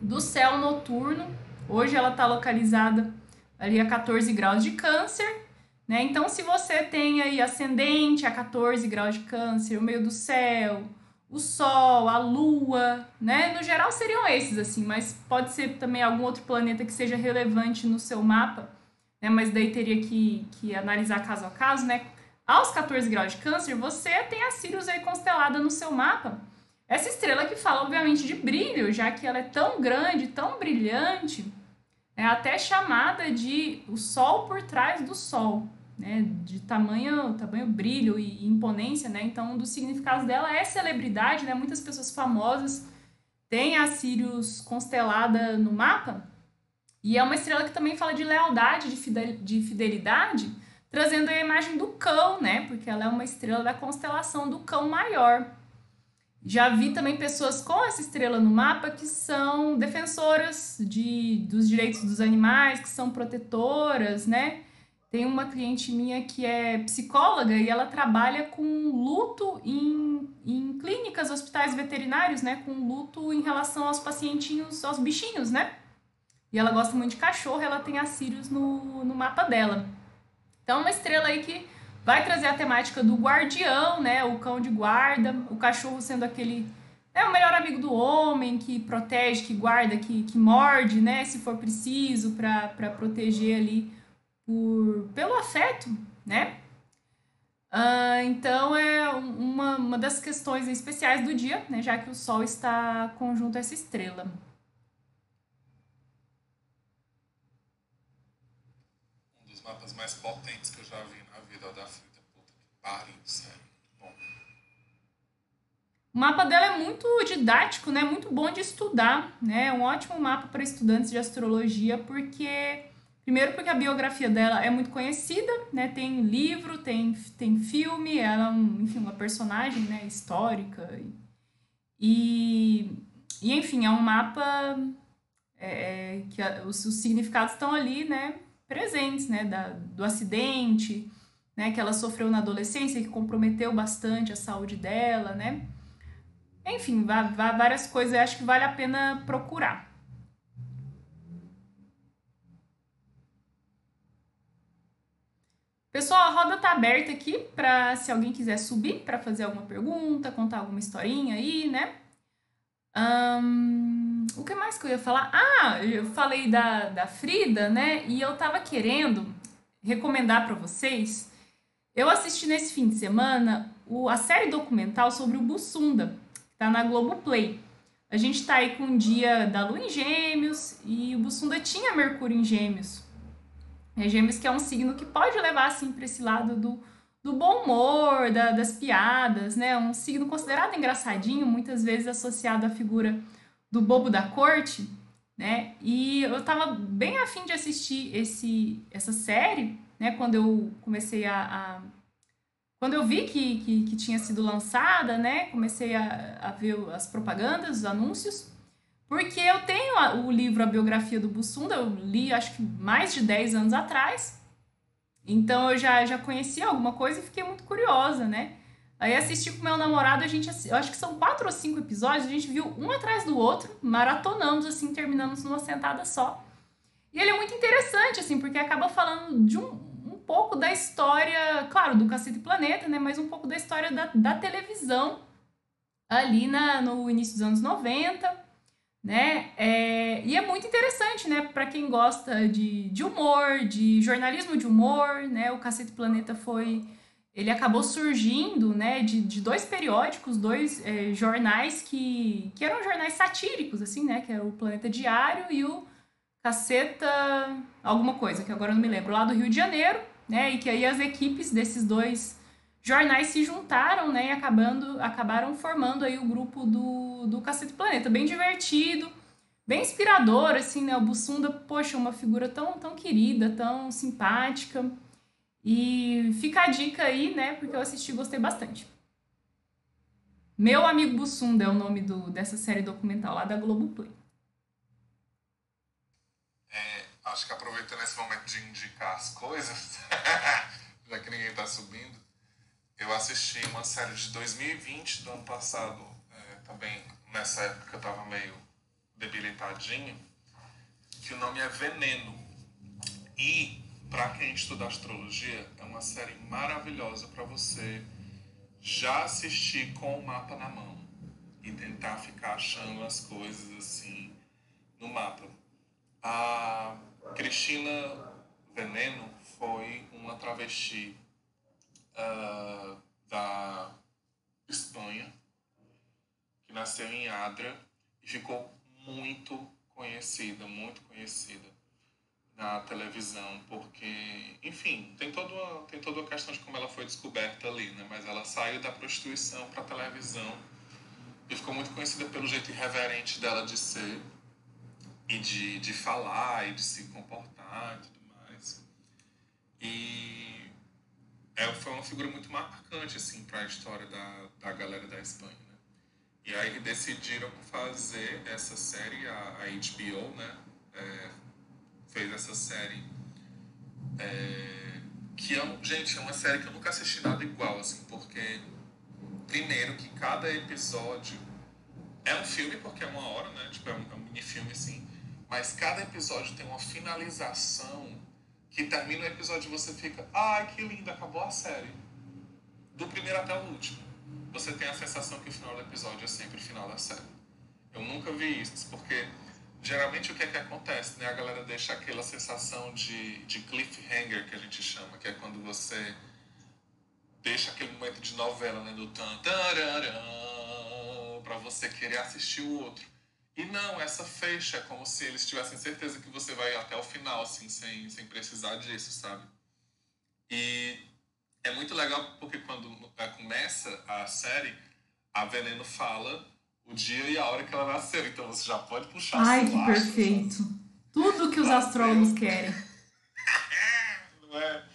do céu noturno. Hoje ela está localizada ali a quatorze graus de Câncer, né? Então se você tem aí ascendente a quatorze graus de Câncer, o meio do céu, o Sol, a Lua, né? No geral seriam esses, assim, mas pode ser também algum outro planeta que seja relevante no seu mapa, né? Mas daí teria que, que analisar caso a caso, né? Aos quatorze graus de Câncer, você tem a Sirius aí constelada no seu mapa. Essa estrela que fala, obviamente, de brilho, já que ela é tão grande, tão brilhante, é até chamada de o Sol por trás do Sol, né, de tamanho, tamanho, brilho e imponência, né? Então um dos significados dela é celebridade, né? Muitas pessoas famosas têm a Sirius constelada no mapa, e é uma estrela que também fala de lealdade, de fidelidade, trazendo a imagem do cão, né? Porque ela é uma estrela da constelação do Cão Maior. Já vi também pessoas com essa estrela no mapa que são defensoras de, dos direitos dos animais, que são protetoras, né? Tem uma cliente minha que é psicóloga e ela trabalha com luto em, em clínicas, hospitais veterinários, né? Com luto em relação aos pacientinhos, aos bichinhos, né? E ela gosta muito de cachorro, ela tem a Sirius no, no mapa dela. Então, uma estrela aí que vai trazer a temática do guardião, né? O cão de guarda, o cachorro sendo aquele... é o melhor amigo do homem, que protege, que guarda, que, que morde, né? Se for preciso, para proteger ali por, pelo afeto, né? Ah, então, é uma, uma das questões especiais do dia, né? Já que o Sol está conjunto a essa estrela. Um dos mapas mais potentes que eu já vi na vida da Frida, puta que pariu, sério. Bom. O mapa dela é muito didático, né? Muito bom de estudar, né? Um ótimo mapa para estudantes de astrologia, porque... primeiro porque a biografia dela é muito conhecida, né? Tem livro, tem, tem filme, ela é um, enfim, uma personagem, né? Histórica. E, e, enfim, é um mapa é, que os, os significados estão ali, né? Presentes, né? Da, do acidente, né? Que ela sofreu na adolescência, que comprometeu bastante a saúde dela, né? Enfim, vá, vá, várias coisas eu acho que vale a pena procurar. Pessoal, a roda tá aberta aqui para se alguém quiser subir para fazer alguma pergunta, contar alguma historinha aí, né? Um, o que mais que eu ia falar? Ah, eu falei da, da Frida, né? E eu tava querendo recomendar para vocês. Eu assisti nesse fim de semana o, a série documental sobre o Bussunda, que tá na Globoplay. A gente tá aí com o dia da Lua em Gêmeos e o Bussunda tinha Mercúrio em Gêmeos. É, Gêmeos que é um signo que pode levar, assim, para esse lado do, do bom humor, da, das piadas, né? Um signo considerado engraçadinho, muitas vezes associado à figura do bobo da corte, né? E eu tava bem afim de assistir esse, essa série, né? Quando eu comecei a... a quando eu vi que, que, que tinha sido lançada, né? Comecei a, a ver as propagandas, os anúncios... porque eu tenho o livro A Biografia do Bussunda, eu li acho que mais de dez anos atrás, então eu já, já conhecia alguma coisa e fiquei muito curiosa, né? Aí assisti com meu namorado, a gente, eu acho que são quatro ou cinco episódios, a gente viu um atrás do outro, maratonamos assim, terminamos numa sentada só. E ele é muito interessante, assim, porque acaba falando de um, um pouco da história, claro, do Caceta e Planeta, né? Mas um pouco da história da, da televisão ali na, no início dos anos noventa, né? É, e é muito interessante, né? Para quem gosta de, de humor, de jornalismo de humor, né? O Caceta e Planeta foi... ele acabou surgindo, né? De, de dois periódicos, dois é, jornais que, que eram jornais satíricos, assim, né? Que era o Planeta Diário e o Caceta... alguma coisa, que agora eu não me lembro. Lá do Rio de Janeiro, né? E que aí as equipes desses dois jornais se juntaram, né? E acabando, acabaram formando aí o grupo do do Caceta e Planeta, bem divertido, bem inspirador, assim, né? O Bussunda, poxa, uma figura tão, tão querida, tão simpática. E fica a dica aí, né? Porque eu assisti e gostei bastante. Meu Amigo Bussunda é o nome do, dessa série documental lá da Globoplay. É, acho que aproveitando esse momento de indicar as coisas, já que ninguém tá subindo, eu assisti uma série de dois mil e vinte do ano passado, é, também. Nessa época eu tava meio debilitadinho, que o nome é Veneno. E, pra quem estuda astrologia, é uma série maravilhosa pra você já assistir com o mapa na mão e tentar ficar achando as coisas, assim, no mapa. A Cristina Veneno foi uma travesti uh, da Espanha, que nasceu em Adra e ficou muito conhecida, muito conhecida na televisão, porque, enfim, tem toda uma, tem toda a questão de como ela foi descoberta ali, né? Mas ela saiu da prostituição para a televisão e ficou muito conhecida pelo jeito irreverente dela de ser e de, de falar e de se comportar e tudo mais. E é, foi uma figura muito marcante, assim, para a história da, da galera da Espanha. E aí decidiram fazer essa série, a, a H B O, né? É, fez essa série, é, que é, gente, é uma série que eu nunca assisti nada igual, assim, porque, primeiro, que cada episódio é um filme, porque é uma hora, né? Tipo, é um, é um minifilme, assim, mas cada episódio tem uma finalização que termina o episódio e você fica, ai, que lindo, acabou a série. Do primeiro até o último. Você tem a sensação que o final do episódio é sempre o final da série. Eu nunca vi isso, porque geralmente o que é que acontece, né? A galera deixa aquela sensação de, de cliffhanger, que a gente chama, que é quando você deixa aquele momento de novela, né? Do tan tararã, pra você querer assistir o outro. E não, essa fecha, é como se eles tivessem certeza que você vai até o final, assim, sem, sem precisar disso, sabe? E é muito legal porque quando começa a série, a Veneno fala o dia e a hora que ela nasceu. Então você já pode puxar... Ai, que laço, perfeito! Já... Tudo que os fazer... astrólogos querem. Não é?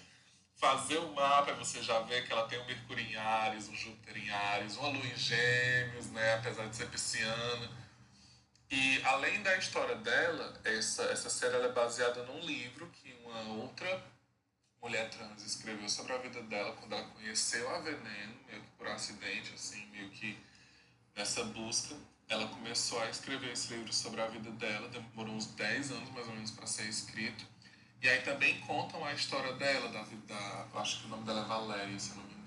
Fazer o mapa, você já vê que ela tem um Mercúrio em Áries, um Júpiter em Áries, uma Lua em Gêmeos, né? Apesar de ser pisciana... E, além da história dela, essa, essa série ela é baseada num livro que uma outra mulher trans escreveu sobre a vida dela quando ela conheceu a Veneno, meio que por acidente, assim, meio que nessa busca. Ela começou a escrever esse livro sobre a vida dela, demorou uns dez anos, mais ou menos, para ser escrito. E aí também contam a história dela, da vida da... Eu acho que o nome dela é Valéria, se eu não me engano.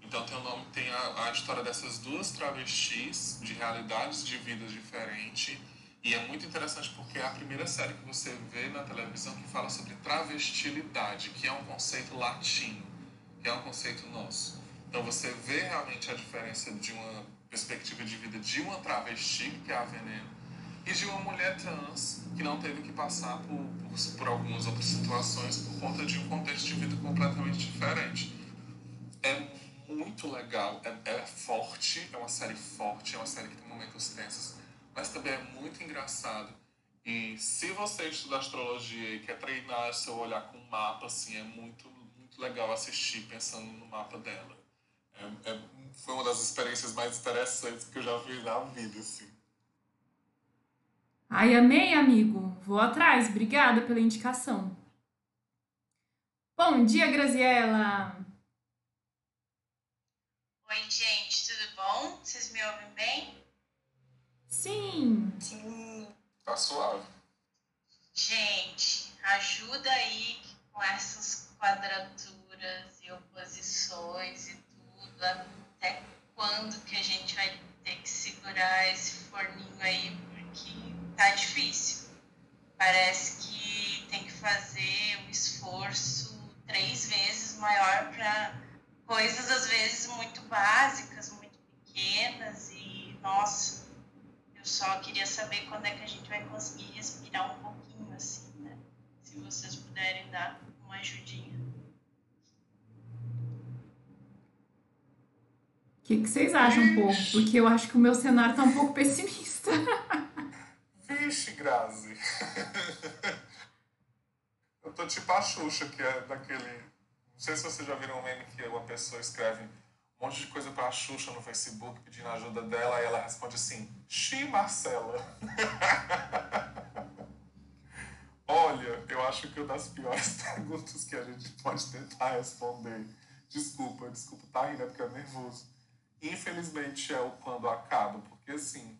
Então tem, o nome, tem a, a história dessas duas travestis de realidades de vidas diferentes, e é muito interessante porque é a primeira série que você vê na televisão que fala sobre travestilidade, que é um conceito latino, que é um conceito nosso. Então você vê realmente a diferença de uma perspectiva de vida de uma travesti, que é a Veneno, e de uma mulher trans que não teve que passar por, por, por algumas outras situações por conta de um contexto de vida completamente diferente. É muito legal, é, é forte, é uma série forte, é uma série que tem momentos tensos, mas também é muito engraçado. E se você estuda astrologia e quer treinar seu olhar com o mapa, assim, é muito, muito legal assistir pensando no mapa dela. É, é, foi uma das experiências mais interessantes que eu já fiz na vida, assim. Ai, amei, amigo. Vou atrás. Obrigada pela indicação. Bom dia, Graziela. Oi, gente, tudo bom? Vocês me ouvem bem? Sim. Sim. Tá suave. Gente, ajuda aí com essas quadraturas e oposições e tudo. Até quando que a gente vai ter que segurar esse forninho aí? Porque tá difícil. Parece que tem que fazer um esforço três vezes maior para... coisas, às vezes, muito básicas, muito pequenas e, nossa, eu só queria saber quando é que a gente vai conseguir respirar um pouquinho, assim, né? Se vocês puderem dar uma ajudinha. O que, que vocês acham um pouco? Porque eu acho que o meu cenário tá um pouco pessimista. Vixe, Grazi. Eu tô tipo a Xuxa, que é daquele... Não sei se vocês já viram um meme que uma pessoa escreve um monte de coisa pra Xuxa no Facebook pedindo ajuda dela e ela responde assim, Xi Marcela. Olha, eu acho que é uma das piores perguntas que a gente pode tentar responder. Desculpa, desculpa, tá rindo, é porque é nervoso. Infelizmente é o quando acaba, porque assim,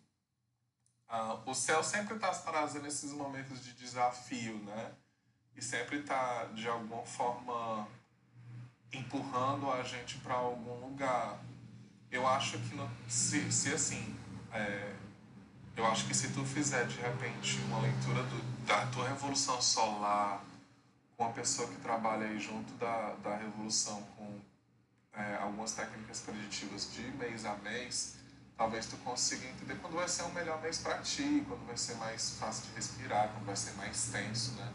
uh, o céu sempre tá trazendo esses momentos de desafio, né? E sempre tá, de alguma forma... empurrando a gente para algum lugar. Eu acho que não, se, se assim é, eu acho que se tu fizer de repente uma leitura do, da tua revolução solar com uma pessoa que trabalha aí junto da, da revolução com é, algumas técnicas preditivas de mês a mês, talvez tu consiga entender quando vai ser o melhor mês para ti, quando vai ser mais fácil de respirar, quando vai ser mais tenso, né?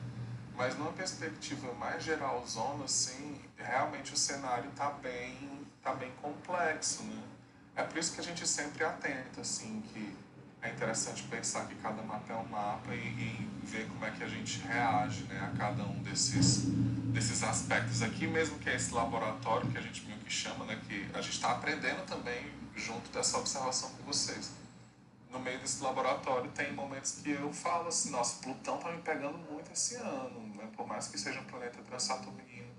Mas numa perspectiva mais geralzona, assim, realmente o cenário tá bem, tá bem complexo, né? É por isso que a gente sempre atenta, assim, que é interessante pensar que cada mapa é um mapa e, e ver como é que a gente reage, né, a cada um desses, desses aspectos aqui, mesmo que é esse laboratório que a gente meio que chama, né, que a gente tá aprendendo também junto dessa observação com vocês. No meio desse laboratório tem momentos que eu falo assim, nossa, Plutão tá me pegando muito esse ano, né? Por mais que seja um planeta transaturnino,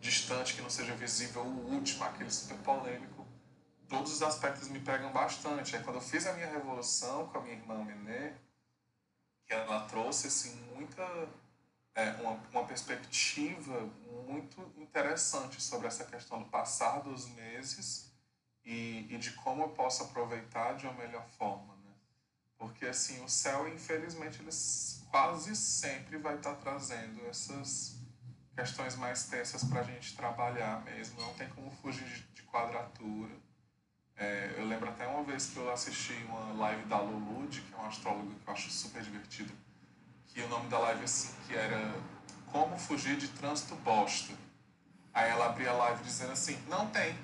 distante, que não seja visível, o último, aquele super polêmico, todos os aspectos me pegam bastante. Aí quando eu fiz a minha revolução com a minha irmã Menê, que ela trouxe assim, muita, é, uma, uma perspectiva muito interessante sobre essa questão do passar dos meses e, e de como eu posso aproveitar de uma melhor forma. Porque, assim, o céu, infelizmente, ele quase sempre vai estar trazendo essas questões mais tensas para a gente trabalhar mesmo. Não tem como fugir de quadratura. É, eu lembro até uma vez que eu assisti uma live da Lulud, que é uma astróloga que eu acho super divertida, que o nome da live, assim, que era Como Fugir de Trânsito Bosta. Aí ela abria a live dizendo assim, não tem.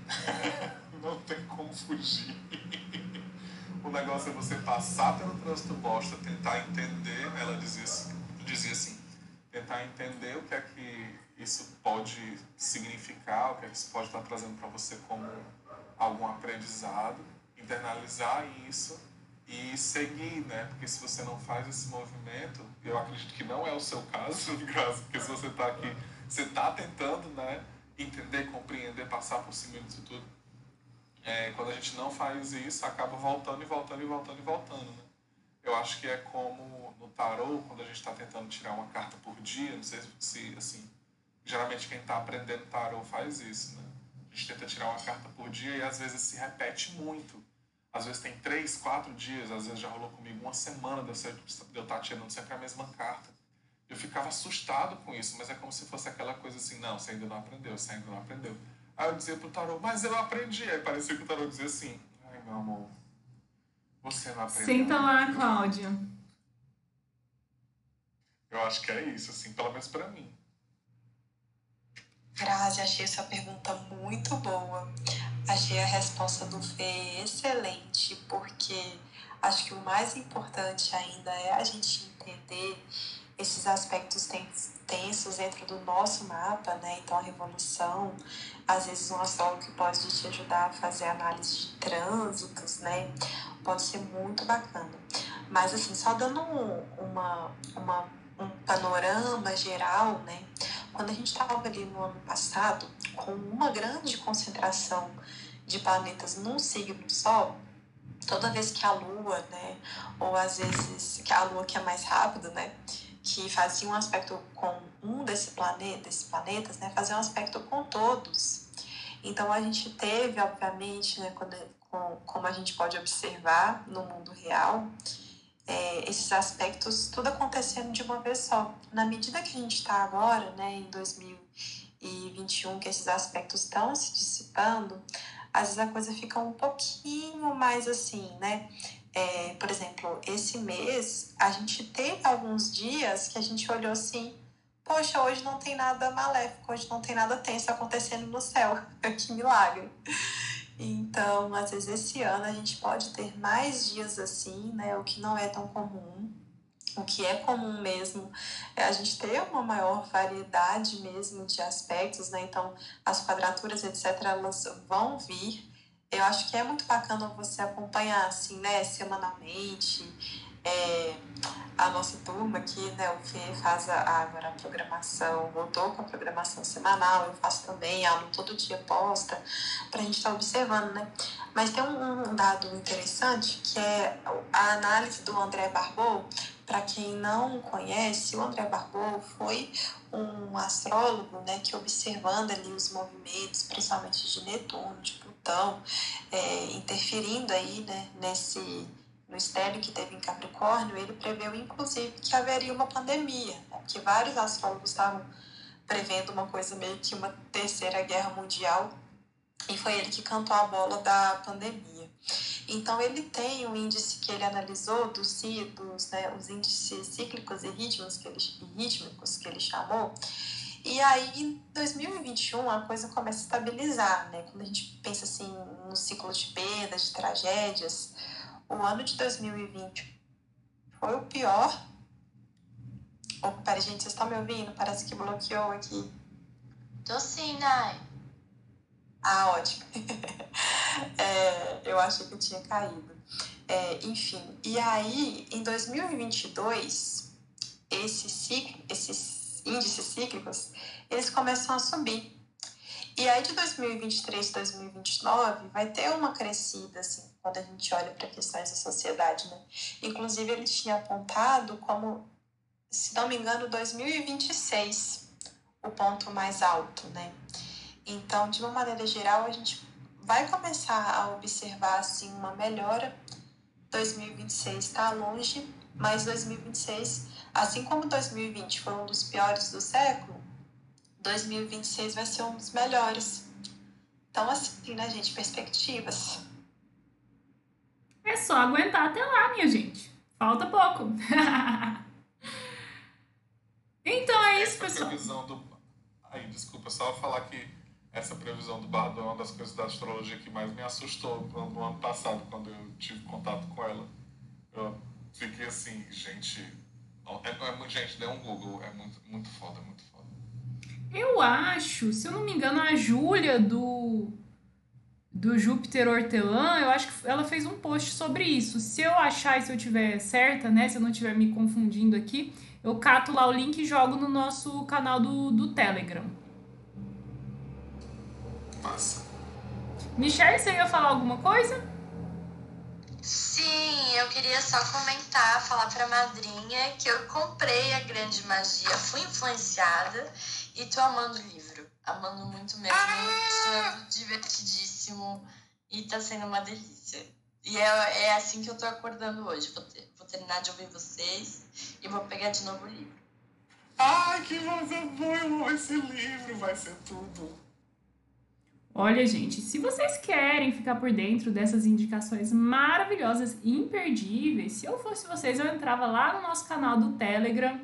Não tem como fugir. O negócio é você passar pelo trânsito bosta, tentar entender, ela dizia assim, dizia assim, tentar entender o que é que isso pode significar, o que é que isso pode estar trazendo para você como algum aprendizado, internalizar isso e seguir, né? Porque se você não faz esse movimento, eu acredito que não é o seu caso, de graça, porque se você está aqui, você está tentando, né, entender, compreender, passar por cima disso tudo. É, quando a gente não faz isso, acaba voltando e voltando e voltando e voltando, né? Eu acho que é como no tarô, quando a gente está tentando tirar uma carta por dia, não sei se, assim, geralmente quem está aprendendo tarô faz isso, né? A gente tenta tirar uma carta por dia e às vezes se repete muito. Às vezes tem três, quatro dias, às vezes já rolou comigo uma semana de eu estar tirando sempre a mesma carta. Eu ficava assustado com isso, mas é como se fosse aquela coisa assim, não, você ainda não aprendeu, você ainda não aprendeu. Aí eu dizia pro tarô, mas eu aprendi. Aí parecia que o tarô dizia assim, ai, meu amor, você não aprendeu. Senta lá, Cláudia. Eu acho que é isso, assim, pelo menos pra mim. Grazi, achei sua pergunta muito boa. Achei a resposta do Fê excelente, porque acho que o mais importante ainda é a gente entender esses aspectos tensos dentro do nosso mapa, né? Então, a revolução, às vezes um astrólogo que pode te ajudar a fazer análise de trânsitos, né? Pode ser muito bacana. Mas, assim, só dando um, uma, uma, um panorama geral, né? Quando a gente estava ali no ano passado, com uma grande concentração de planetas num signo só, toda vez que a Lua, né? Ou às vezes que a Lua que é mais rápida, né? Que fazia um aspecto com um desse planeta, desses planetas, né, fazia um aspecto com todos. Então, a gente teve, obviamente, né, quando, com, como a gente pode observar no mundo real, é, esses aspectos, tudo acontecendo de uma vez só. Na medida que a gente está agora, né, em dois mil e vinte e um, que esses aspectos estão se dissipando, às vezes a coisa fica um pouquinho mais assim, né? É, por exemplo, esse mês a gente teve alguns dias que a gente olhou assim, poxa, hoje não tem nada maléfico, hoje não tem nada tenso acontecendo no céu, que milagre. Então, às vezes esse ano a gente pode ter mais dias assim, né, o que não é tão comum. O que é comum mesmo é a gente ter uma maior variedade mesmo de aspectos, né? Então, as quadraturas, etcétera, elas vão vir. Eu acho que é muito bacana você acompanhar, assim, né, semanalmente, é, a nossa turma aqui, né, o Fê faz a, agora a programação, voltou com a programação semanal, eu faço também, a Lu todo dia posta, pra gente estar observando, né. Mas tem um, um dado interessante, que é a análise do André Barbou. Para quem não conhece, o André Barbou foi um astrólogo, né, que observando ali os movimentos, principalmente de Netuno, de Plutão, é, interferindo aí, né, nesse, no estélio que teve em Capricórnio, ele preveu, inclusive, que haveria uma pandemia, né, porque vários astrólogos estavam prevendo uma coisa meio que uma terceira guerra mundial, e foi ele que cantou a bola da pandemia. Então, ele tem um índice que ele analisou dos dos, né, os índices cíclicos e rítmicos que, ele, rítmicos que ele chamou. E aí, em dois mil e vinte e um, a coisa começa a estabilizar, né? Quando a gente pensa, assim, no ciclo de perdas, de tragédias, o ano de dois mil e vinte foi o pior. Oh, pera, gente, vocês estão me ouvindo? Parece que bloqueou aqui. Tô sim, Nay. Ah, ótimo. É, eu acho que eu tinha caído. É, enfim, e aí em dois mil e vinte e dois, esses, ciclo, esses índices cíclicos, eles começam a subir. E aí de dois mil e vinte e três a dois mil e vinte e nove vai ter uma crescida, assim, quando a gente olha para questões da sociedade, né? Inclusive ele tinha apontado como, se não me engano, dois mil e vinte e seis o ponto mais alto, né? Então, de uma maneira geral, a gente vai começar a observar, assim, uma melhora. dois mil e vinte e seis está longe, mas dois mil e vinte e seis, assim como dois mil e vinte foi um dos piores do século, dois mil e vinte e seis vai ser um dos melhores. Então, assim, né, gente? Perspectivas. É só aguentar até lá, minha gente. Falta pouco. Então, é isso, essa pessoal. Previsão do... Aí, desculpa, só falar que essa previsão do Bardo é uma das coisas da astrologia que mais me assustou no ano passado, quando eu tive contato com ela. Eu fiquei assim, gente... É, é, gente, deu um Google. É muito, muito foda, muito foda. Eu acho, se eu não me engano, a Júlia do, do Júpiter Hortelã, eu acho que ela fez um post sobre isso. Se eu achar e se eu tiver certa, né? Se eu não estiver me confundindo aqui, eu cato lá o link e jogo no nosso canal do, do Telegram. Massa. Michelle, você ia falar alguma coisa? Sim, eu queria só comentar, falar pra madrinha que eu comprei A Grande Magia, fui influenciada e tô amando o livro, amando muito mesmo, ah! Sendo divertidíssimo e tá sendo uma delícia. E é, é assim que eu tô acordando hoje, vou, ter, vou terminar de ouvir vocês e vou pegar de novo o livro. Ai, que coisa boa, esse livro vai ser tudo. Olha, gente, se vocês querem ficar por dentro dessas indicações maravilhosas e imperdíveis, se eu fosse vocês, eu entrava lá no nosso canal do Telegram.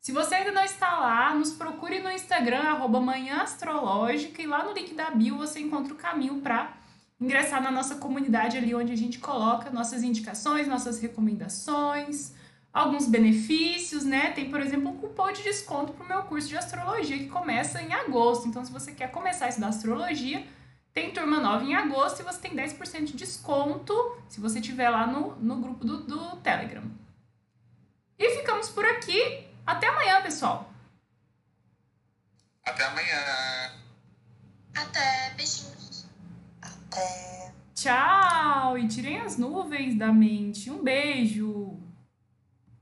Se você ainda não está lá, nos procure no Instagram, arroba Manhã Astrológica, e lá no link da bio você encontra o caminho para ingressar na nossa comunidade ali, onde a gente coloca nossas indicações, nossas recomendações, alguns benefícios, né? Tem, por exemplo, um cupom de desconto para o meu curso de astrologia, que começa em agosto. Então, se você quer começar a estudar astrologia, tem turma nova em agosto e você tem dez por cento de desconto se você estiver lá no, no grupo do, do Telegram. E ficamos por aqui. Até amanhã, pessoal. Até amanhã. Até. Beijinhos. Até. Tchau. E tirem as nuvens da mente. Um beijo.